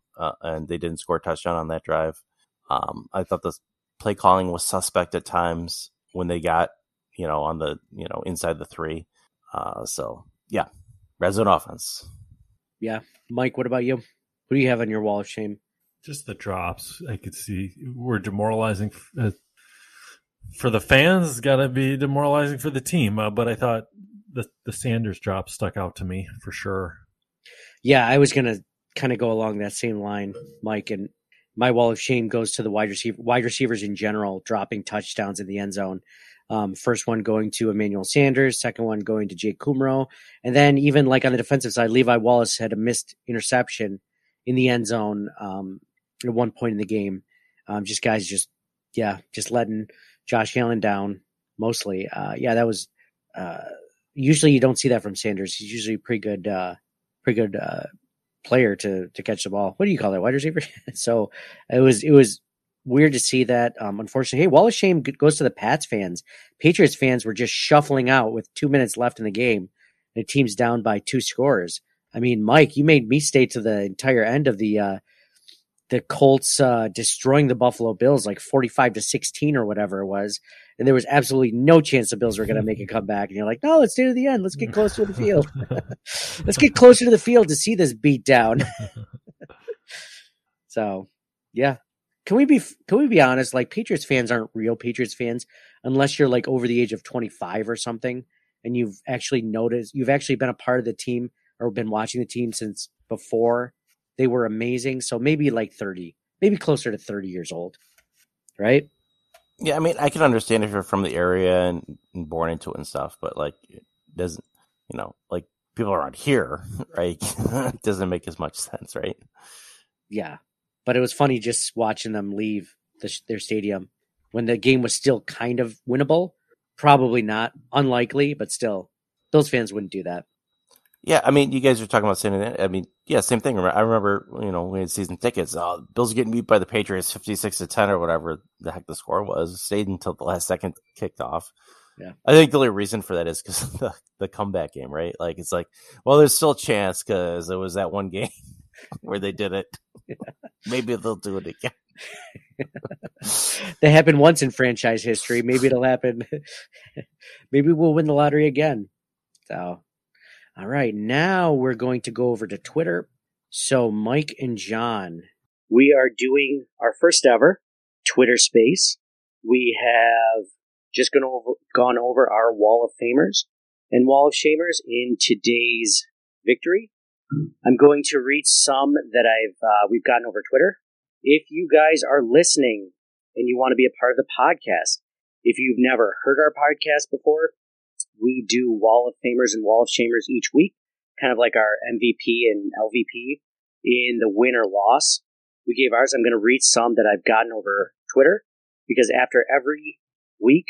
and they didn't score a touchdown on that drive. I thought the play calling was suspect at times when they got, on the, inside the 3. Red zone offense. Yeah. Mike, what about you? Who do you have on your wall of shame? Just the drops. I could see we're demoralizing for the fans. It's got to be demoralizing for the team. But I thought the Sanders drop stuck out to me for sure. Yeah, I was going to kind of go along that same line, Mike. And my wall of shame goes to the wide receivers in general, dropping touchdowns in the end zone. First one going to Emmanuel Sanders, second one going to Jake Kumro. And then even on the defensive side, Levi Wallace had a missed interception in the end zone. At one point in the game, just letting Josh Allen down mostly. That was usually you don't see that from Sanders. He's usually a pretty good player to catch the ball. What do you call that, wide receiver? So it was weird to see that. Unfortunately, hey, wall of shame goes to the Pats fans. Patriots fans were just shuffling out with 2 minutes left in the game. The team's down by 2 scores. I mean, Mike, you made me stay to the entire end of the Colts destroying the Buffalo Bills 45-16 or whatever it was. And there was absolutely no chance the Bills were going to make a comeback. And you're like, no, let's stay to the end. Let's get closer to the field. Let's get closer to the field to see this beat down. So, yeah. Can we be honest? Patriots fans aren't real Patriots fans unless you're over the age of 25 or something. And you've actually noticed, you've actually been a part of the team or been watching the team since before they were amazing. So maybe 30, maybe closer to 30 years old, right? Yeah, I mean, I can understand if you're from the area and born into it and stuff, but it doesn't, people around here, right? It doesn't make as much sense, right? Yeah. But it was funny just watching them leave their stadium when the game was still kind of winnable. Probably not. Unlikely, but still. Those fans wouldn't do that. Yeah, I mean, you guys were talking about saying, I mean, yeah, same thing. I remember, you know, we had season tickets. The Bills are getting beat by the Patriots 56-10 or whatever the heck the score was. Stayed until the last second kicked off. Yeah, I think the only reason for that is because of the comeback game, right? Like, it's like, well, there's still a chance because it was that one game where they did it. Yeah. Maybe they'll do it again. That happened once in franchise history. Maybe it'll happen. Maybe we'll win the lottery again. So, all right, now we're going to go over to Twitter. So, Mike and John, we are doing our first ever Twitter space. We have just gone over our Wall of Famers and Wall of Shamers in today's victory. I'm going to read some that we've gotten over Twitter. If you guys are listening and you want to be a part of the podcast, if you've never heard our podcast before, we do Wall of Famers and Wall of Shamers each week, kind of like our MVP and LVP in the win or loss. We gave ours. I'm going to read some that I've gotten over Twitter because after every week,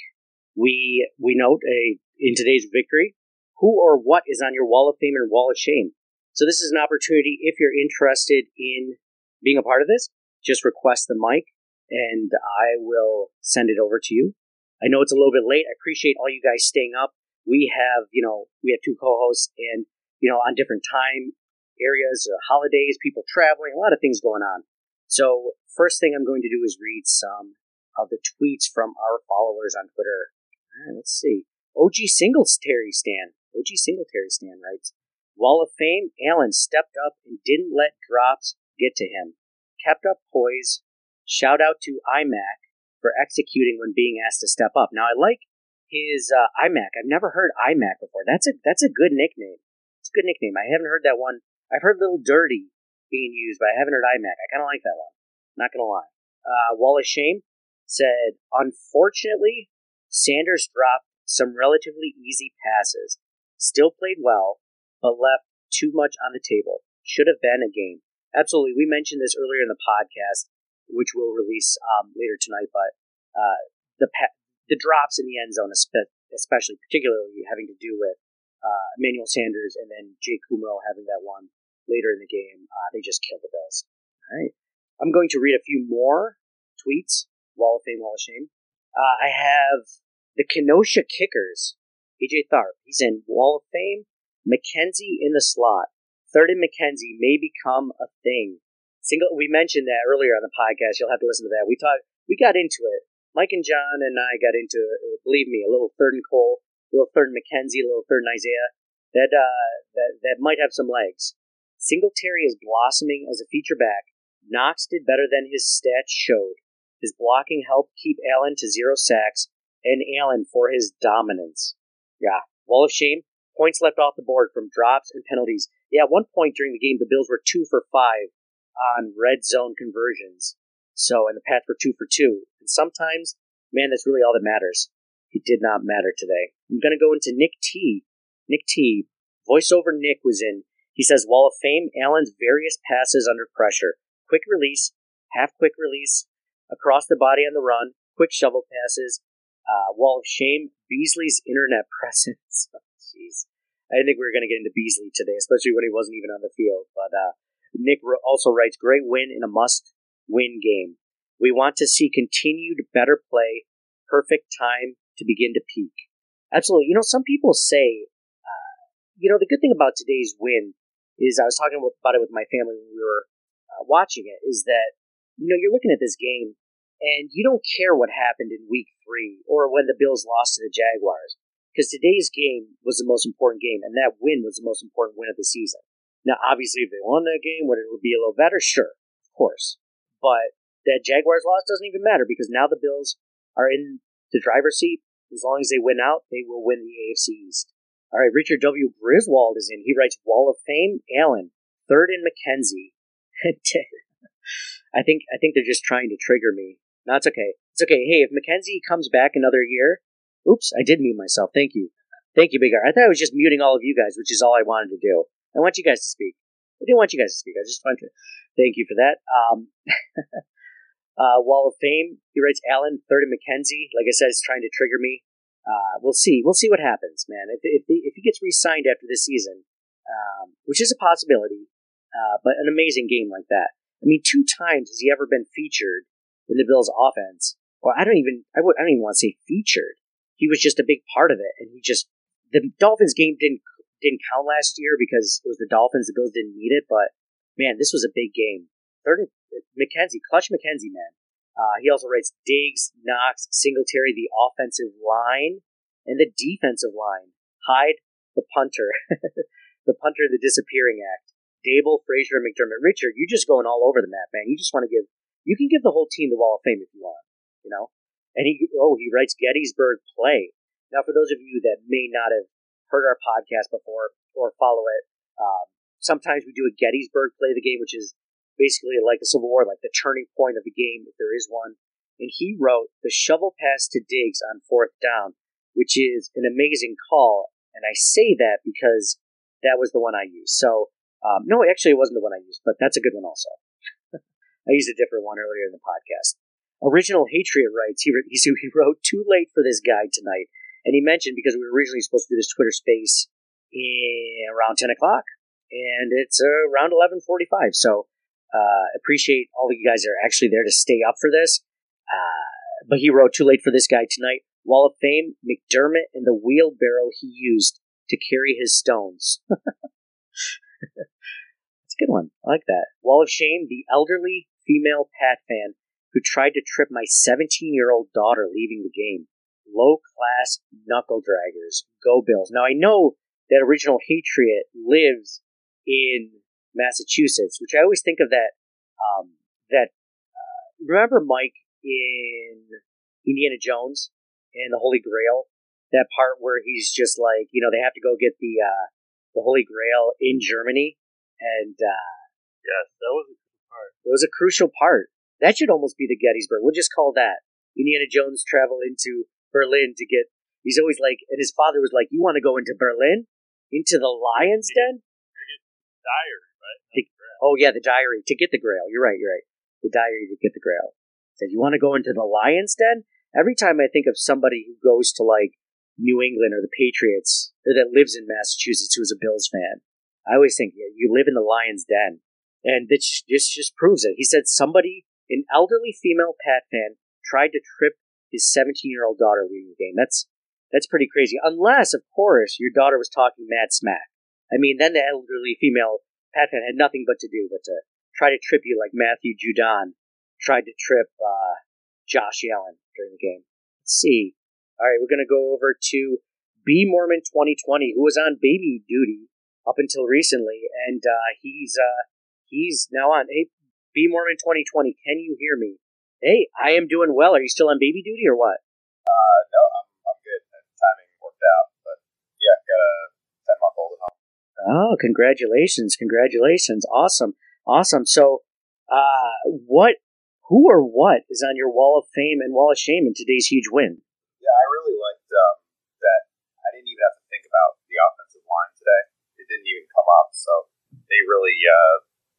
we note in today's victory, who or what is on your Wall of Fame and Wall of Shame. So this is an opportunity, if you're interested in being a part of this, just request the mic, and I will send it over to you. I know it's a little bit late. I appreciate all you guys staying up. We have two co-hosts, and, you know, on different time areas, holidays, people traveling, a lot of things going on. So first thing I'm going to do is read some of the tweets from our followers on Twitter. All right, let's see. OG Singletary Stan writes, Wall of Fame, Allen stepped up and didn't let drops get to him. Kept up poise. Shout out to iMac for executing when being asked to step up. Now, I like his iMac. I've never heard iMac before. That's a good nickname. It's a good nickname. I haven't heard that one. I've heard Little Dirty being used, but I haven't heard iMac. I kind of like that one. Not going to lie. Wall of Shame said, unfortunately, Sanders dropped some relatively easy passes. Still played well, but left too much on the table. Should have been a game. Absolutely. We mentioned this earlier in the podcast, which we'll release later tonight, but the drops in the end zone, especially, particularly having to do with Emmanuel Sanders and then Jake Kumro having that one later in the game, they just killed the Bills. All right. I'm going to read a few more tweets. Wall of Fame, Wall of Shame. I have the Kenosha Kickers. AJ Tharp, he's in Wall of Fame. McKenzie in the slot. Third and McKenzie may become a thing. We mentioned that earlier on the podcast. You'll have to listen to that. We got into it. Mike and John and I got into it. Believe me, a little third and Cole, a little third and McKenzie, a little third and Isaiah. That might have some legs. Singletary is blossoming as a feature back. Knox did better than his stats showed. His blocking helped keep Allen to 0 sacks, and Allen for his dominance. Yeah. Wall of Shame. Points left off the board from drops and penalties. Yeah, at one point during the game, the Bills were 2 for 5 on red zone conversions. So, and the Pats were 2 for 2. And sometimes, man, that's really all that matters. It did not matter today. I'm going to go into Nick T. Nick T. Voiceover Nick was in. He says, Wall of Fame, Allen's various passes under pressure. Quick release, half-quick release, across the body on the run, quick shovel passes, Wall of Shame, Beasley's internet presence. Jeez, I didn't think we were going to get into Beasley today, especially when he wasn't even on the field. But Nick also writes, great win in a must-win game. We want to see continued better play, perfect time to begin to peak. Absolutely. You know, some people say, you know, the good thing about today's win is, I was talking about it with my family when we were watching it, is that, you know, you're looking at this game, and you don't care what happened in week 3 or when the Bills lost to the Jaguars, because today's game was the most important game, and that win was the most important win of the season. Now, obviously, if they won that game, would it be a little better? Sure, of course. But that Jaguars loss doesn't even matter, because now the Bills are in the driver's seat. As long as they win out, they will win the AFC East. All right, Richard W. Griswold is in. He writes, Wall of Fame, Allen, third and McKenzie. I think they're just trying to trigger me. No, it's okay. It's okay. Hey, if McKenzie comes back another year, oops, I did mute myself. Thank you. Thank you, Big R. I thought I was just muting all of you guys, which is all I wanted to do. I want you guys to speak. I didn't want you guys to speak. I just wanted to thank you for that. Wall of Fame, he writes, Allen, third and McKenzie. Like I said, it's trying to trigger me. We'll see. We'll see what happens, man. If he gets re-signed after this season, which is a possibility, but an amazing game like that. I mean, 2 times has he ever been featured in the Bills' offense. Well, I don't even want to say featured. He was just a big part of it, and he just the Dolphins game didn't count last year because it was the Dolphins. The Bills didn't need it, but man, this was a big game. Third, McKenzie, clutch McKenzie, man. He also writes Diggs, Knox, Singletary, the offensive line, and the defensive line. Hyde, the punter, the disappearing act. Dable, Frazier, and McDermott. Richard, you're just going all over the map, man. You just want to give. You can give the whole team the Wall of Fame if you want, you know. And he writes Gettysburg Play. Now, for those of you that may not have heard our podcast before or follow it, sometimes we do a Gettysburg Play of the game, which is basically like the Civil War, like the turning point of the game, if there is one. And he wrote the shovel pass to Diggs on 4th down, which is an amazing call. And I say that because that was the one I used. So, no, actually, it wasn't the one I used, but that's a good one also. I used a different one earlier in the podcast. Original Hatred writes, he wrote, too late for this guy tonight. And he mentioned, because we were originally supposed to do this Twitter space around 10 o'clock, and it's around 11:45. So appreciate all of you guys that are actually there to stay up for this. But he wrote, too late for this guy tonight. Wall of Fame, McDermott, and the wheelbarrow he used to carry his stones. That's a good one. I like that. Wall of Shame, the elderly female Pat fan who tried to trip my 17-year-old daughter leaving the game. Low-class knuckle-draggers. Go Bills. Now, I know that Original Patriot lives in Massachusetts, which I always think of that. Remember Mike in Indiana Jones and the Holy Grail? That part where he's just like, you know, they have to go get the Holy Grail in Germany. And yes, that was a crucial part. It was a crucial part. That should almost be the Gettysburg. We'll just call that. Indiana Jones traveled into Berlin to get... He's always like... And his father was like, you want to go into Berlin? Into the lion's den? To get the diary, right? The diary. To get the grail. You're right. The diary to get the grail. Said, you want to go into the lion's den? Every time I think of somebody who goes to, like, New England or the Patriots, or that lives in Massachusetts who's a Bills fan, I always think, yeah, you live in the lion's den. And this just proves it. He said somebody... An elderly female Pat fan tried to trip his 17-year-old daughter leaving the game. That's pretty crazy. Unless, of course, your daughter was talking mad smack. I mean, then the elderly female Pat fan had nothing but to try to trip you like Matthew Judon tried to trip Josh Allen during the game. Let's see. All right, we're going to go over to B Mormon 2020, who was on baby duty up until recently, and he's now on. Hey, B Mormon 2020, can you hear me? Hey, I am doing well. Are you still on baby duty or what? No, I'm good. The timing worked out, but yeah, I've got a 10-month-old at home. Oh, congratulations! Awesome. So, who is on your Wall of Fame and Wall of Shame in today's huge win? Yeah, I really liked that. I didn't even have to think about the offensive line today. It didn't even come up, so they really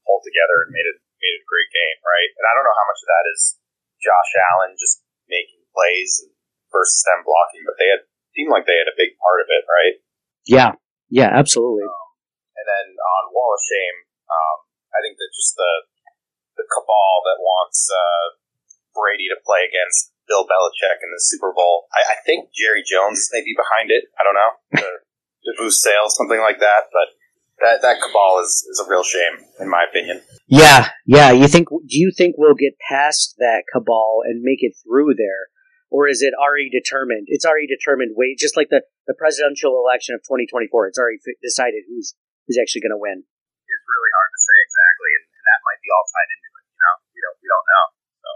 pulled together and made it a great game, right? And I don't know how much of that is Josh Allen just making plays versus them blocking, but they seemed like they had a big part of it, right? Yeah, absolutely. And then on Wall of Shame, I think that just the cabal that wants Brady to play against Bill Belichick in the Super Bowl. I think Jerry Jones may be behind it. I don't know, to boost sales, something like that, but. That cabal is a real shame, in my opinion. Yeah. Do you think we'll get past that cabal and make it through there? Or is it already determined? It's already determined, wait, just like the presidential election of 2024. It's already decided who's actually going to win. It's really hard to say exactly, and that might be all tied into it. You know, we don't know. So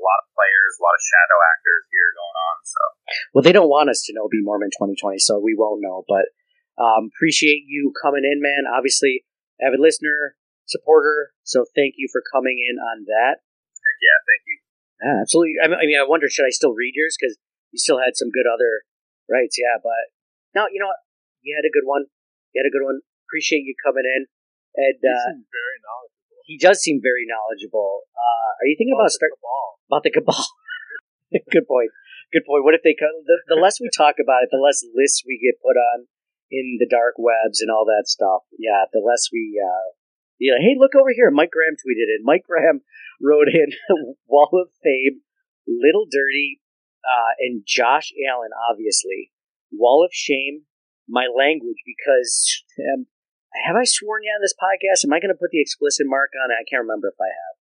a lot of players, a lot of shadow actors here going on. So well, they don't want us to know, Be Mormon 2020, so we won't know, but... appreciate you coming in, man. Obviously, avid listener, supporter. So thank you for coming in on that. Yeah, thank you. Yeah, absolutely. I mean, I wonder, should I still read yours? Because you still had some good other rights. Yeah, but No, you know what? You had a good one. Appreciate you coming in. And he seems very knowledgeable. He does seem very knowledgeable. Are you thinking about the cabal? Good point. What if they come? The less we talk about it, the less lists we get put on in the dark webs and all that stuff. Yeah, the less we. Hey, look over here. Mike Graham tweeted it. Mike Graham wrote in Wall of Fame, Little Dirty, and Josh Allen, obviously. Wall of Shame, my language, because have I sworn you on this podcast? Am I going to put the explicit mark on it? I can't remember if I have.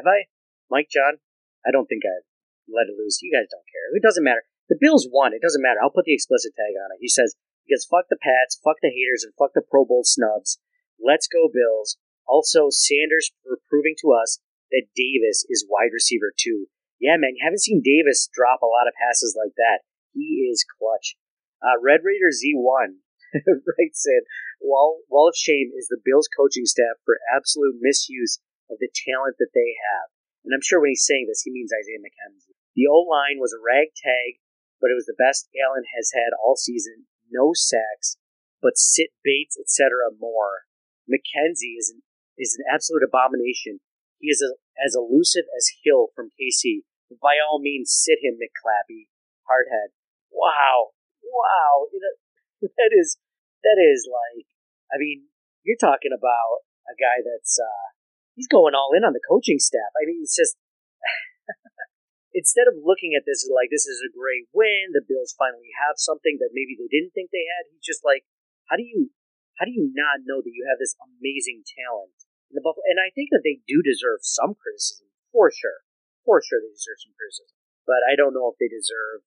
Have I? Mike, John? I don't think I've let it loose. You guys don't care. It doesn't matter. The Bills won. It doesn't matter. I'll put the explicit tag on it. He says, because fuck the Pats, fuck the haters, and fuck the Pro Bowl snubs. Let's go, Bills. Also, Sanders for proving to us that Davis is wide receiver too. Yeah, man, you haven't seen Davis drop a lot of passes like that. He is clutch. Red Raider Z1 writes in, Wall of Shame is the Bills coaching staff for absolute misuse of the talent that they have. And I'm sure when he's saying this, he means Isaiah McKenzie. The O-line was a ragtag, but it was the best Allen has had all season. No sacks, but sit baits, etc. more. McKenzie is an absolute abomination. He is as elusive as Hill from KC. By all means, sit him, McClappy. Hardhead. Wow. That is like, I mean, you're talking about a guy that's, he's going all in on the coaching staff. I mean, it's just, instead of looking at this like, this is a great win, the Bills finally have something that maybe they didn't think they had, he's just like, how do you not know that you have this amazing talent? And I think that they do deserve some criticism, for sure. For sure they deserve some criticism. But I don't know if they deserve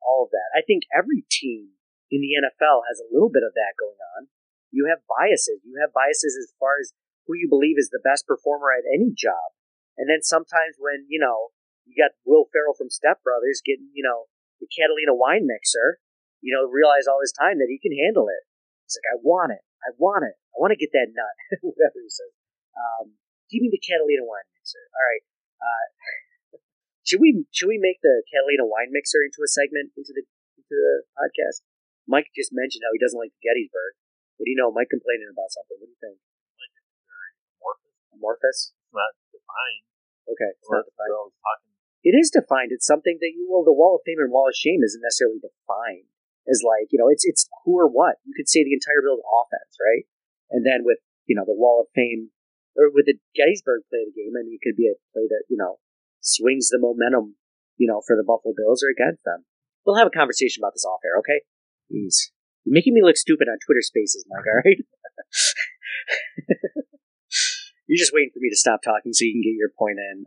all of that. I think every team in the NFL has a little bit of that going on. You have biases. You have biases as far as who you believe is the best performer at any job. And then sometimes when, you know, you got Will Ferrell from Step Brothers getting, you know, the Catalina Wine Mixer, you know, realize all his time that he can handle it. It's like, I want it. I want to get that nut, whatever he says. Give me the Catalina Wine Mixer. All right. Should we make the Catalina Wine Mixer into a segment into the podcast? Mike just mentioned how he doesn't like Gettysburg. What do you know? Mike complaining about something. What do you think? Like it's very amorphous. It's not defined. Okay, it's not defined. It is defined. It's something that the Wall of Fame and Wall of Shame isn't necessarily defined as like, you know, it's who or what. You could say the entire Bills offense, right? And then with, you know, the Wall of Fame. Or with the Gettysburg play of the game, I mean, it could be a play that, you know, swings the momentum, you know, for the Buffalo Bills or against them. We'll have a conversation about this off air, okay? Jeez. You're making me look stupid on Twitter Spaces, Mike, all right? You're just waiting for me to stop talking so you can get your point in.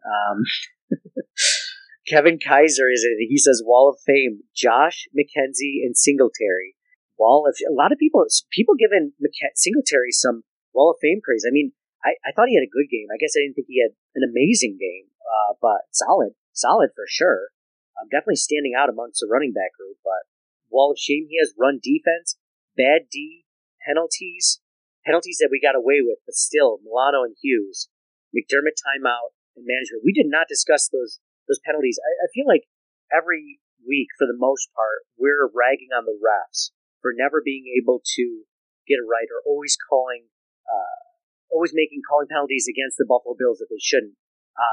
Kevin Kaiser is in. He says, Wall of Fame, Josh, McKenzie, and Singletary. A lot of people giving Singletary some Wall of Fame praise. I mean, I thought he had a good game. I guess I didn't think he had an amazing game, but solid for sure. I'm definitely standing out amongst the running back group, but Wall of Shame, he has run defense, bad D, penalties that we got away with, but still, Milano and Hughes, McDermott timeout, and management. We did not discuss those penalties. I feel like every week, for the most part, we're ragging on the refs for never being able to get it right or always calling penalties against the Buffalo Bills that they shouldn't.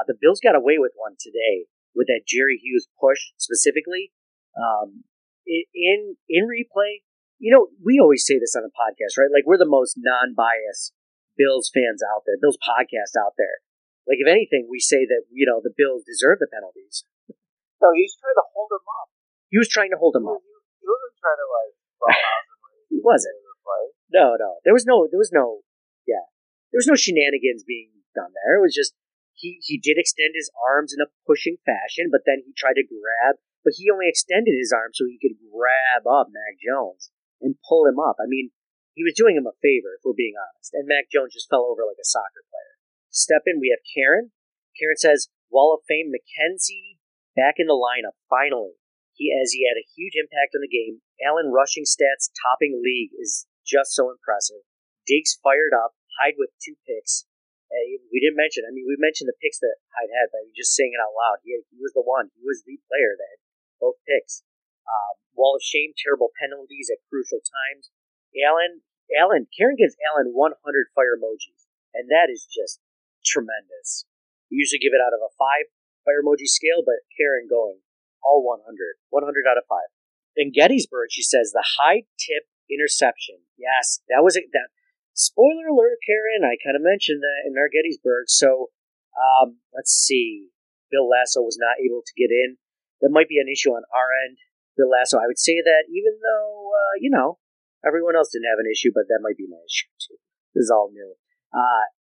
The Bills got away with one today with that Jerry Hughes push specifically. In replay, you know, we always say this on the podcast, right? Like, we're the most non-biased Bills fans out there, Bills podcast out there. Like, if anything, we say that, you know, the Bills deserve the penalties. No, he's trying to hold him up. He was trying to hold him up. He wasn't trying to, like, he wasn't. No. There was no shenanigans being done there. It was just he did extend his arms in a pushing fashion, but then he tried to grab, but he only extended his arm so he could grab up Mac Jones and pull him up. I mean, he was doing him a favor, if we're being honest. And Mac Jones just fell over like a soccer player. Step in, we have Karen. Karen says, Wall of Fame, McKenzie back in the lineup, finally. He had a huge impact on the game. Allen rushing stats topping league is just so impressive. Diggs fired up. Hyde with 2 picks. We mentioned the picks that Hyde had, but I'm just saying it out loud. He was the one. He was the player that had both picks. Wall of shame, terrible penalties at crucial times. Karen gives Allen 100 fire emojis, and that is just tremendous. We usually give it out of a 5 fire emoji scale, but Karen going all 100. 100 out of 5. In Gettysburg, she says the high tip interception. Yes, that was it. That spoiler alert, Karen. I kind of mentioned that in our Gettysburg. So let's see. Bill Lasso was not able to get in. That might be an issue on our end, Bill Lasso. I would say that even though everyone else didn't have an issue, but that might be my issue too. This is all new.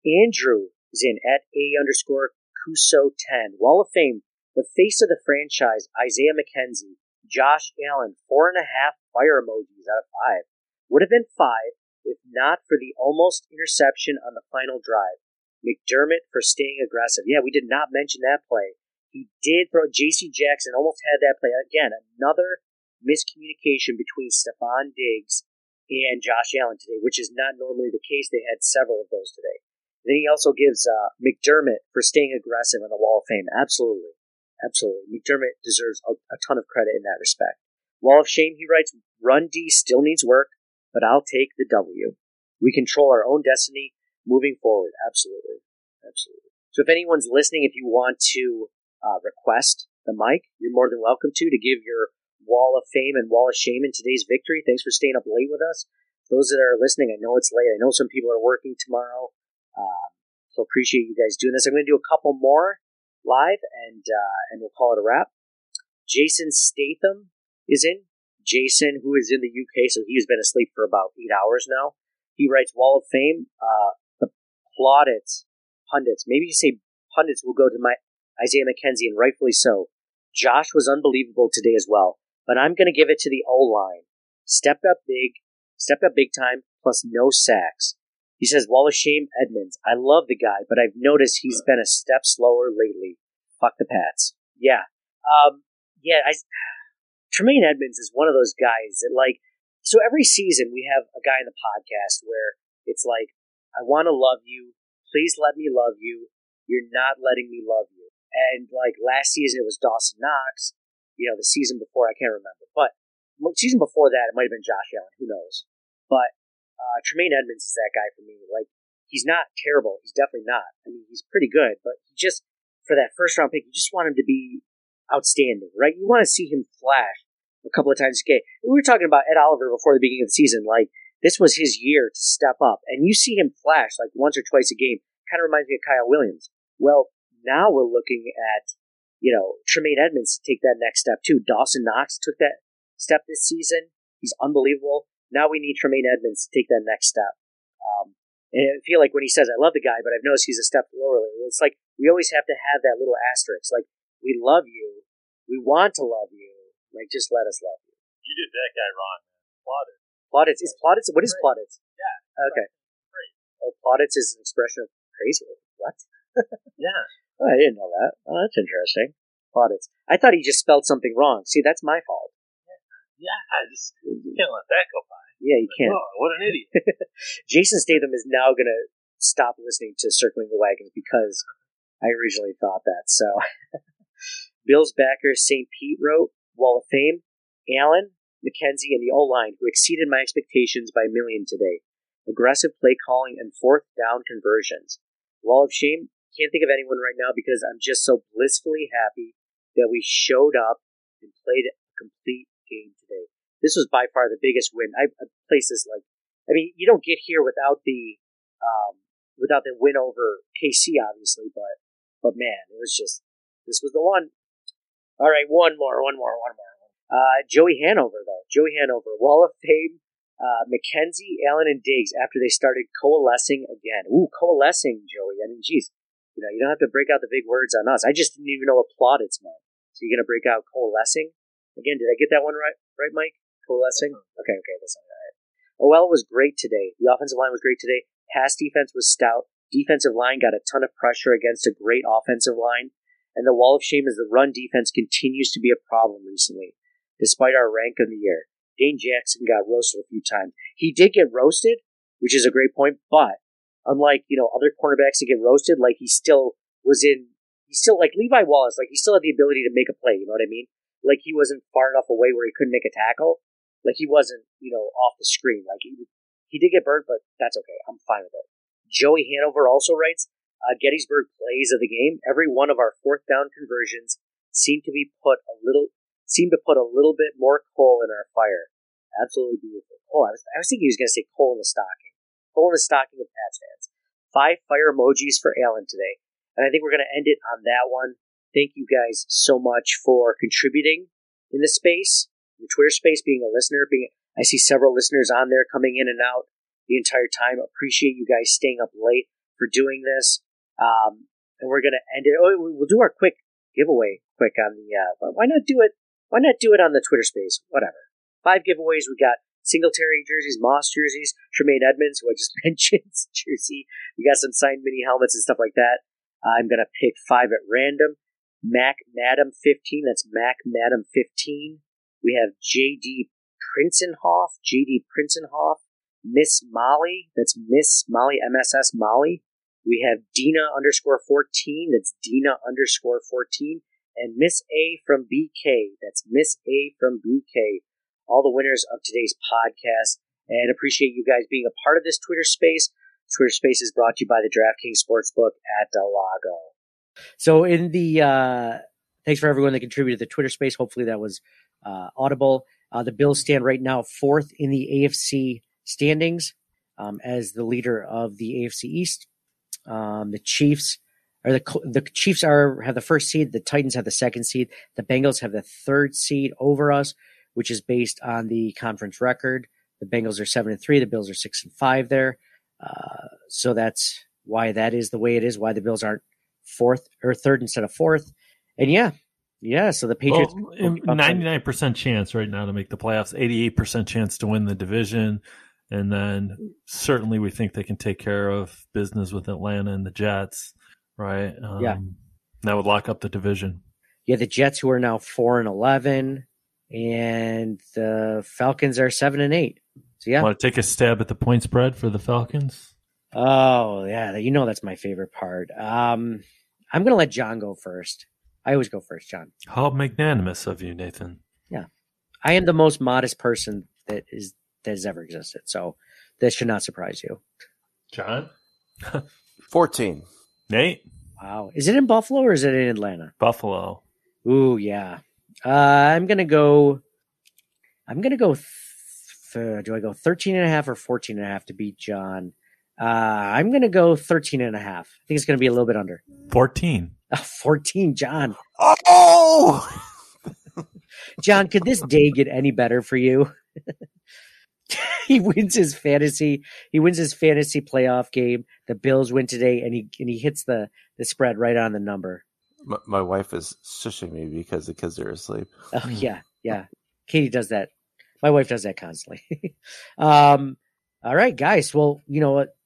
Andrew is in at A_Cuso10. Wall of Fame. The face of the franchise, Isaiah McKenzie. Josh Allen, 4.5 fire emojis out of 5. Would have been 5 if not for the almost interception on the final drive. McDermott for staying aggressive. Yeah, we did not mention that play. He did throw. J.C. Jackson almost had that play. Again, another miscommunication between Stefon Diggs and Josh Allen today, which is not normally the case. They had several of those today. Then he also gives McDermott for staying aggressive on the Wall of Fame. Absolutely. Absolutely. McDermott deserves a ton of credit in that respect. Wall of Shame, he writes, Run D still needs work, but I'll take the W. We control our own destiny moving forward. Absolutely. Absolutely. So if anyone's listening, if you want to request the mic, you're more than welcome to give your Wall of Fame and Wall of Shame in today's victory. Thanks for staying up late with us. Those that are listening, I know it's late. I know some people are working tomorrow. So appreciate you guys doing this. I'm going to do a couple more live, and we'll call it a wrap. Jason Statham is in. Jason, who is in the UK, so he's been asleep for about 8 hours now. He writes, Wall of Fame, the pundits. Maybe you say pundits will go to my Isaiah McKenzie, and rightfully so. Josh was unbelievable today as well, but I'm going to give it to the O-line. Stepped up big time, plus no sacks. He says, Wall of Shame, Edmunds. I love the guy, but I've noticed he's been a step slower lately. Fuck the Pats. Yeah. Tremaine Edmunds is one of those guys that, so every season we have a guy in the podcast where it's like, I want to love you. Please let me love you. You're not letting me love you. And, last season it was Dawson Knox. The season before, I can't remember. But season before that, it might have been Josh Allen. Who knows? But Tremaine Edmunds is that guy for me. He's not terrible. He's definitely not. I mean, he's pretty good, but just for that first round pick, you just want him to be outstanding, right? You want to see him flash a couple of times. Okay, we were talking about Ed Oliver before the beginning of the season. This was his year to step up, and you see him flash once or twice a game. Kind of reminds me of Kyle Williams. Well, now we're looking at Tremaine Edmunds to take that next step too. Dawson Knox took that step this season. He's unbelievable. Now we need Tremaine Edmunds to take that next step. And I feel like when he says, I love the guy, but I've noticed he's a step lower lately, it's like we always have to have that little asterisk. We love you. We want to love you. Just let us love you. You did that guy wrong. Plaudits. Is plaudits? What is plaudits? Yeah. Okay. Praise. Oh, plaudits is an expression of praise. What? Yeah. Oh, I didn't know that. Oh, that's interesting. Plaudits. I thought he just spelled something wrong. See, that's my fault. Yeah, I just can't let that go by. Yeah, you can't. Oh, what an idiot. Jason Statham is now going to stop listening to Circling the Wagons because I originally thought that. So, Bills backer St. Pete wrote, Wall of Fame, Allen, McKenzie, and the O-line, who exceeded my expectations by a million today. Aggressive play calling and fourth down conversions. Wall of Shame, can't think of anyone right now because I'm just so blissfully happy that we showed up and played a complete game today. This was by far the biggest win. I place this you don't get here without the win over KC, obviously, but man, it was just, this was the one. All right, one more. Joey Hanover, Wall of Fame, McKenzie, Allen, and Diggs after they started coalescing again. Ooh, coalescing, Joey. I mean, geez, you don't have to break out the big words on us. I just didn't even know what plaudits meant. So you're gonna break out coalescing? Again, did I get that one right? Right, Mike? Coalescing? Okay, that's all right. OL was great today. The offensive line was great today. Pass defense was stout. Defensive line got a ton of pressure against a great offensive line. And the Wall of Shame is the run defense continues to be a problem recently, despite our rank of the year. Dane Jackson got roasted a few times. He did get roasted, which is a great point, but unlike, other cornerbacks that get roasted, he still had the ability to make a play, you know what I mean? like he wasn't far enough away where he couldn't make a tackle. Like he wasn't, you know, off the screen. Like he did get burnt, but that's okay. I'm fine with it. Joey Hanover also writes, Gettysburg plays of the game. Every one of our fourth down conversions seemed to put a little bit more coal in our fire. Absolutely beautiful. Oh, I was thinking he was going to say coal in the stocking. Coal in the stocking of Pats fans. 5 fire emojis for Alan today. And I think we're going to end it on that one. Thank you guys so much for contributing in the space, the Twitter space, being a listener. I see several listeners on there coming in and out the entire time. Appreciate you guys staying up late for doing this. And we're going to end it. Oh, we'll do our quick giveaway quick on the, but why not do it? Why not do it on the Twitter space? Whatever. 5 giveaways. We got Singletary jerseys, Moss jerseys, Tremaine Edmunds, who I just mentioned, jersey. We got some signed mini helmets and stuff like that. I'm going to pick 5 at random. Mac Madam 15. That's Mac Madam 15. We have J.D. Prinsenhoff. Miss Molly. That's Miss Molly, MSS Molly. We have Dina_14. That's Dina_14. And Miss A from BK. That's Miss A from BK. All the winners of today's podcast. And appreciate you guys being a part of this Twitter space. Twitter space is brought to you by the DraftKings Sportsbook at Del Lago. So in the, thanks for everyone that contributed to the Twitter space. Hopefully that was audible. The Bills stand right now 4th in the AFC standings as the leader of the AFC East. The Chiefs are the Chiefs have the first seed. The Titans have the second seed. The Bengals have the third seed over us, which is based on the conference record. The Bengals are 7-3. The Bills are 6-5 there. So that's why that is the way it is, why the Bills aren't 4th or 3rd instead of 4th. And yeah. So the Patriots, 99% chance right now to make the playoffs, 88% chance to win the division. And then certainly we think they can take care of business with Atlanta and the Jets, right? Yeah. That would lock up the division. Yeah, the Jets, who are now 4-11, and the Falcons are 7-8. So yeah, want to take a stab at the point spread for the Falcons? Oh yeah, you know that's my favorite part. I'm going to let John go first. I always go first, John. How magnanimous of you, Nathan. Yeah, I am the most modest person that has ever existed. So this should not surprise you. John? 14. Nate? Wow. Is it in Buffalo or is it in Atlanta? Buffalo. Ooh, yeah. Do I go 13.5 or 14.5 to beat John? I'm going to go 13.5. I think it's going to be a little bit under. 14, John. Oh! John, could this day get any better for you? He wins his fantasy playoff game. The Bills win today, and he hits the spread right on the number. My wife is shushing me because the kids are asleep. Oh yeah. Katie does that. My wife does that constantly. All right, guys. Well, you know what?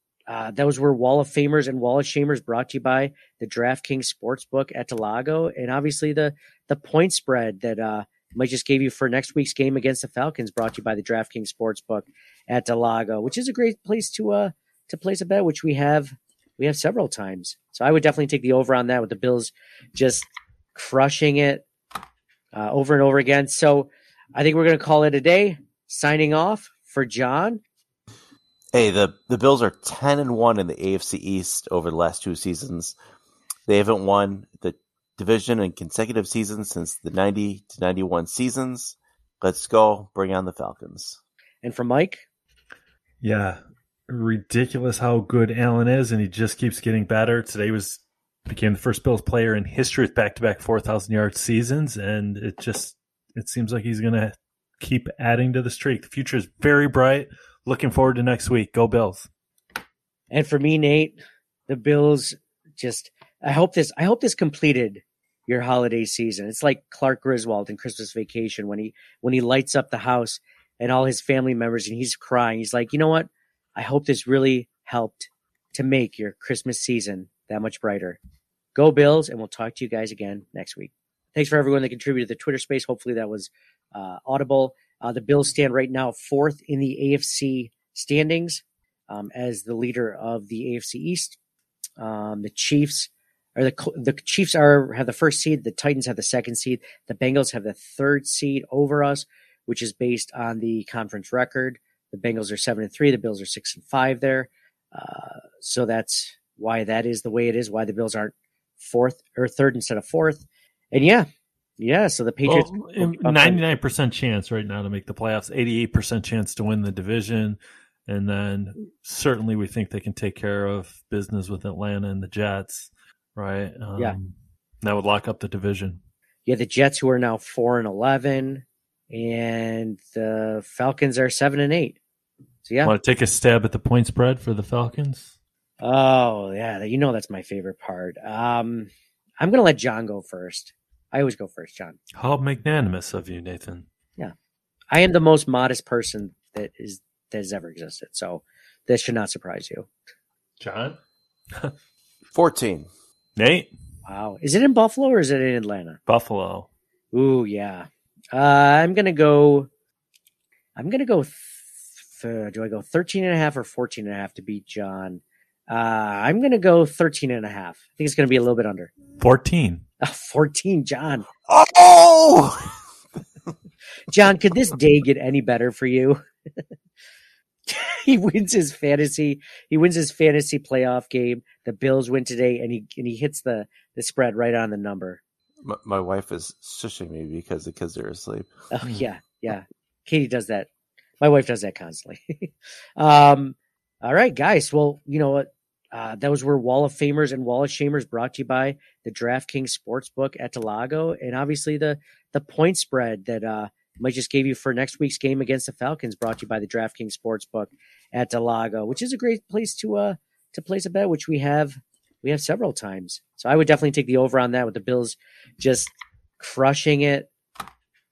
Those were Wall of Famers and Wall of Shamers, brought to you by the DraftKings Sportsbook at Del Lago, and obviously the point spread that Mike just gave you for next week's game against the Falcons, brought to you by the DraftKings Sportsbook at Del Lago, which is a great place to place a bet, which we have several times. So I would definitely take the over on that, with the Bills just crushing it over and over again. So I think we're going to call it a day. Signing off for John. Hey, the Bills are 10-1 in the AFC East over the last 2 seasons. They haven't won the division in consecutive seasons since the 90-91 seasons. Let's go. Bring on the Falcons. And from Mike? Yeah. Ridiculous how good Allen is, and he just keeps getting better. Today became the first Bills player in history with back-to-back 4,000-yard seasons, and it seems like he's going to keep adding to the streak. The future is very bright. Looking forward to next week. Go Bills. And for me, Nate, the Bills just – I hope this completed your holiday season. It's like Clark Griswold in Christmas Vacation when he lights up the house and all his family members, and he's crying. He's like, you know what? I hope this really helped to make your Christmas season that much brighter. Go Bills, and we'll talk to you guys again next week. Thanks for everyone that contributed to the Twitter space. Hopefully that was audible. The Bills stand right now 4th in the AFC standings as the leader of the AFC East. The Chiefs or the Chiefs have the first seed, the Titans have the second seed, the Bengals have the third seed over us, which is based on the conference record. The Bengals are 7-3, the Bills are 6-5 there. So that's why that is the way it is, why the Bills aren't fourth or third instead of fourth. And yeah. So the Patriots, 99% chance right now to make the playoffs, 88% chance to win the division. And then certainly we think they can take care of business with Atlanta and the Jets, right? Yeah. That would lock up the division. Yeah, the Jets, who are now 4-11, and the Falcons are 7-8. So yeah. Want to take a stab at the point spread for the Falcons? Oh, yeah. You know that's my favorite part. I'm going to let John go first. I always go first, John. How magnanimous of you, Nathan. Yeah. I am the most modest person that has ever existed. So this should not surprise you. John? 14. Nate? Wow. Is it in Buffalo or is it in Atlanta? Buffalo. Ooh, yeah. Do I go 13.5 or 14.5 to beat John? I'm going to go 13.5. I think it's going to be a little bit under. 14. 14, John. Oh! John, could this day get any better for you? He wins his fantasy playoff game. The Bills win today, and he hits the spread right on the number. My wife is shushing me because the kids are asleep. Oh yeah. Katie does that. My wife does that constantly. All right, guys. Well, you know what? Those were Wall of Famers and Wall of Shamers, brought to you by the DraftKings Sportsbook at Del Lago, and obviously the point spread that Mike just gave you for next week's game against the Falcons, brought to you by the DraftKings Sportsbook at Del Lago, which is a great place to place a bet, which we have several times. So I would definitely take the over on that, with the Bills just crushing it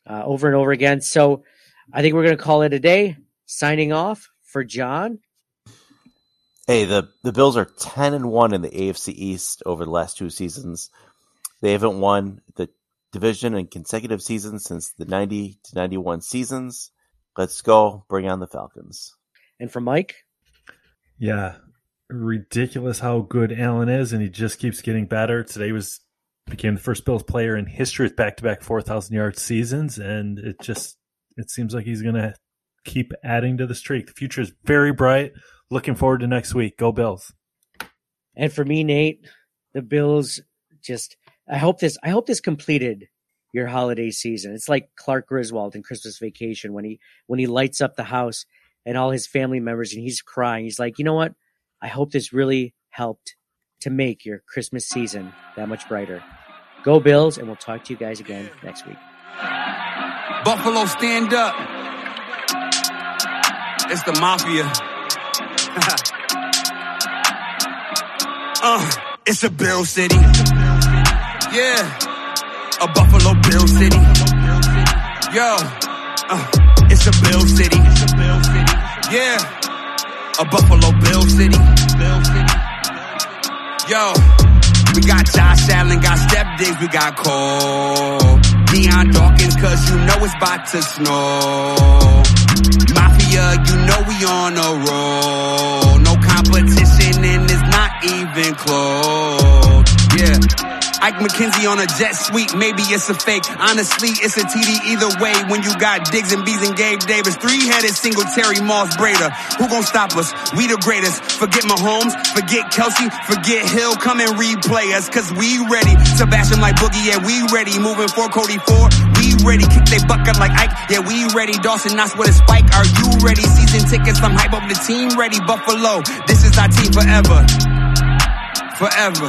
over and over again. So I think we're going to call it a day. Signing off for John. Hey, the Bills are 10-1 in the AFC East over the last two seasons. They haven't won the division in consecutive seasons since the 90-91 seasons. Let's go. Bring on the Falcons. And from Mike? Yeah. Ridiculous how good Allen is, and he just keeps getting better. Today became the first Bills player in history with back-to-back 4,000-yard seasons, and it seems like he's going to keep adding to the streak. The future is very bright. Looking forward to next week. Go Bills. And for me, Nate, the Bills just... I hope this completed your holiday season. It's like Clark Griswold in Christmas Vacation when he lights up the house and all his family members, and he's crying. He's like, you know what? I hope this really helped to make your Christmas season that much brighter. Go Bills, and we'll talk to you guys again next week. Buffalo, stand up. It's the mafia. It's a Bill City. Yeah, a Buffalo Bill City. Yo, it's a Bill City. Yeah, a Buffalo Bill City. Yo, we got Josh Allen, got Stefon Diggs, we got Cole, Dion Dawkins, cause you know it's about to snow. Mafia, you know we on a roll. No competition and it's not even close. Yeah. Ike McKenzie on a jet suite, maybe it's a fake. Honestly, it's a TD either way when you got Diggs and Beasley and Gabe Davis. Three-headed Singletary, Moss, Breda. Who gon' stop us? We the greatest. Forget Mahomes, forget Kelsey, forget Hill. Come and replay us, cause we ready. Sebastian like Boogie, yeah, we ready. Moving for Cody Ford, we ready. Kick they bucket like Ike, yeah, we ready. Dawson Knox with a spike, are you ready? Season tickets, I'm hype up the team ready. Buffalo, this is our team forever. Forever.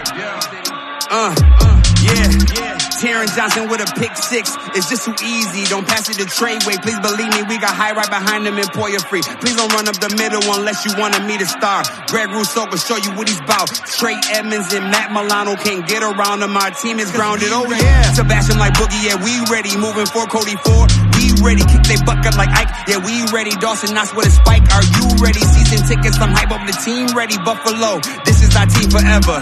yeah. Terrence Johnson with a pick six. It's just too easy. Don't pass it to Treyway. Please believe me, we got high right behind him in Poyer Free. Please don't run up the middle unless you want to meet a star. Greg Rousseau will show you what he's about. Trey Edmonds and Matt Milano can't get around him. Our team is grounded. Oh, yeah. Sebastian like Boogie. Yeah, we ready. Moving for Cody Ford. We ready. Kick they bucket like Ike. Yeah, we ready. Dawson Knox with a spike. Are you ready? Season tickets. I'm hype up the team. Ready. Buffalo. This is our team forever.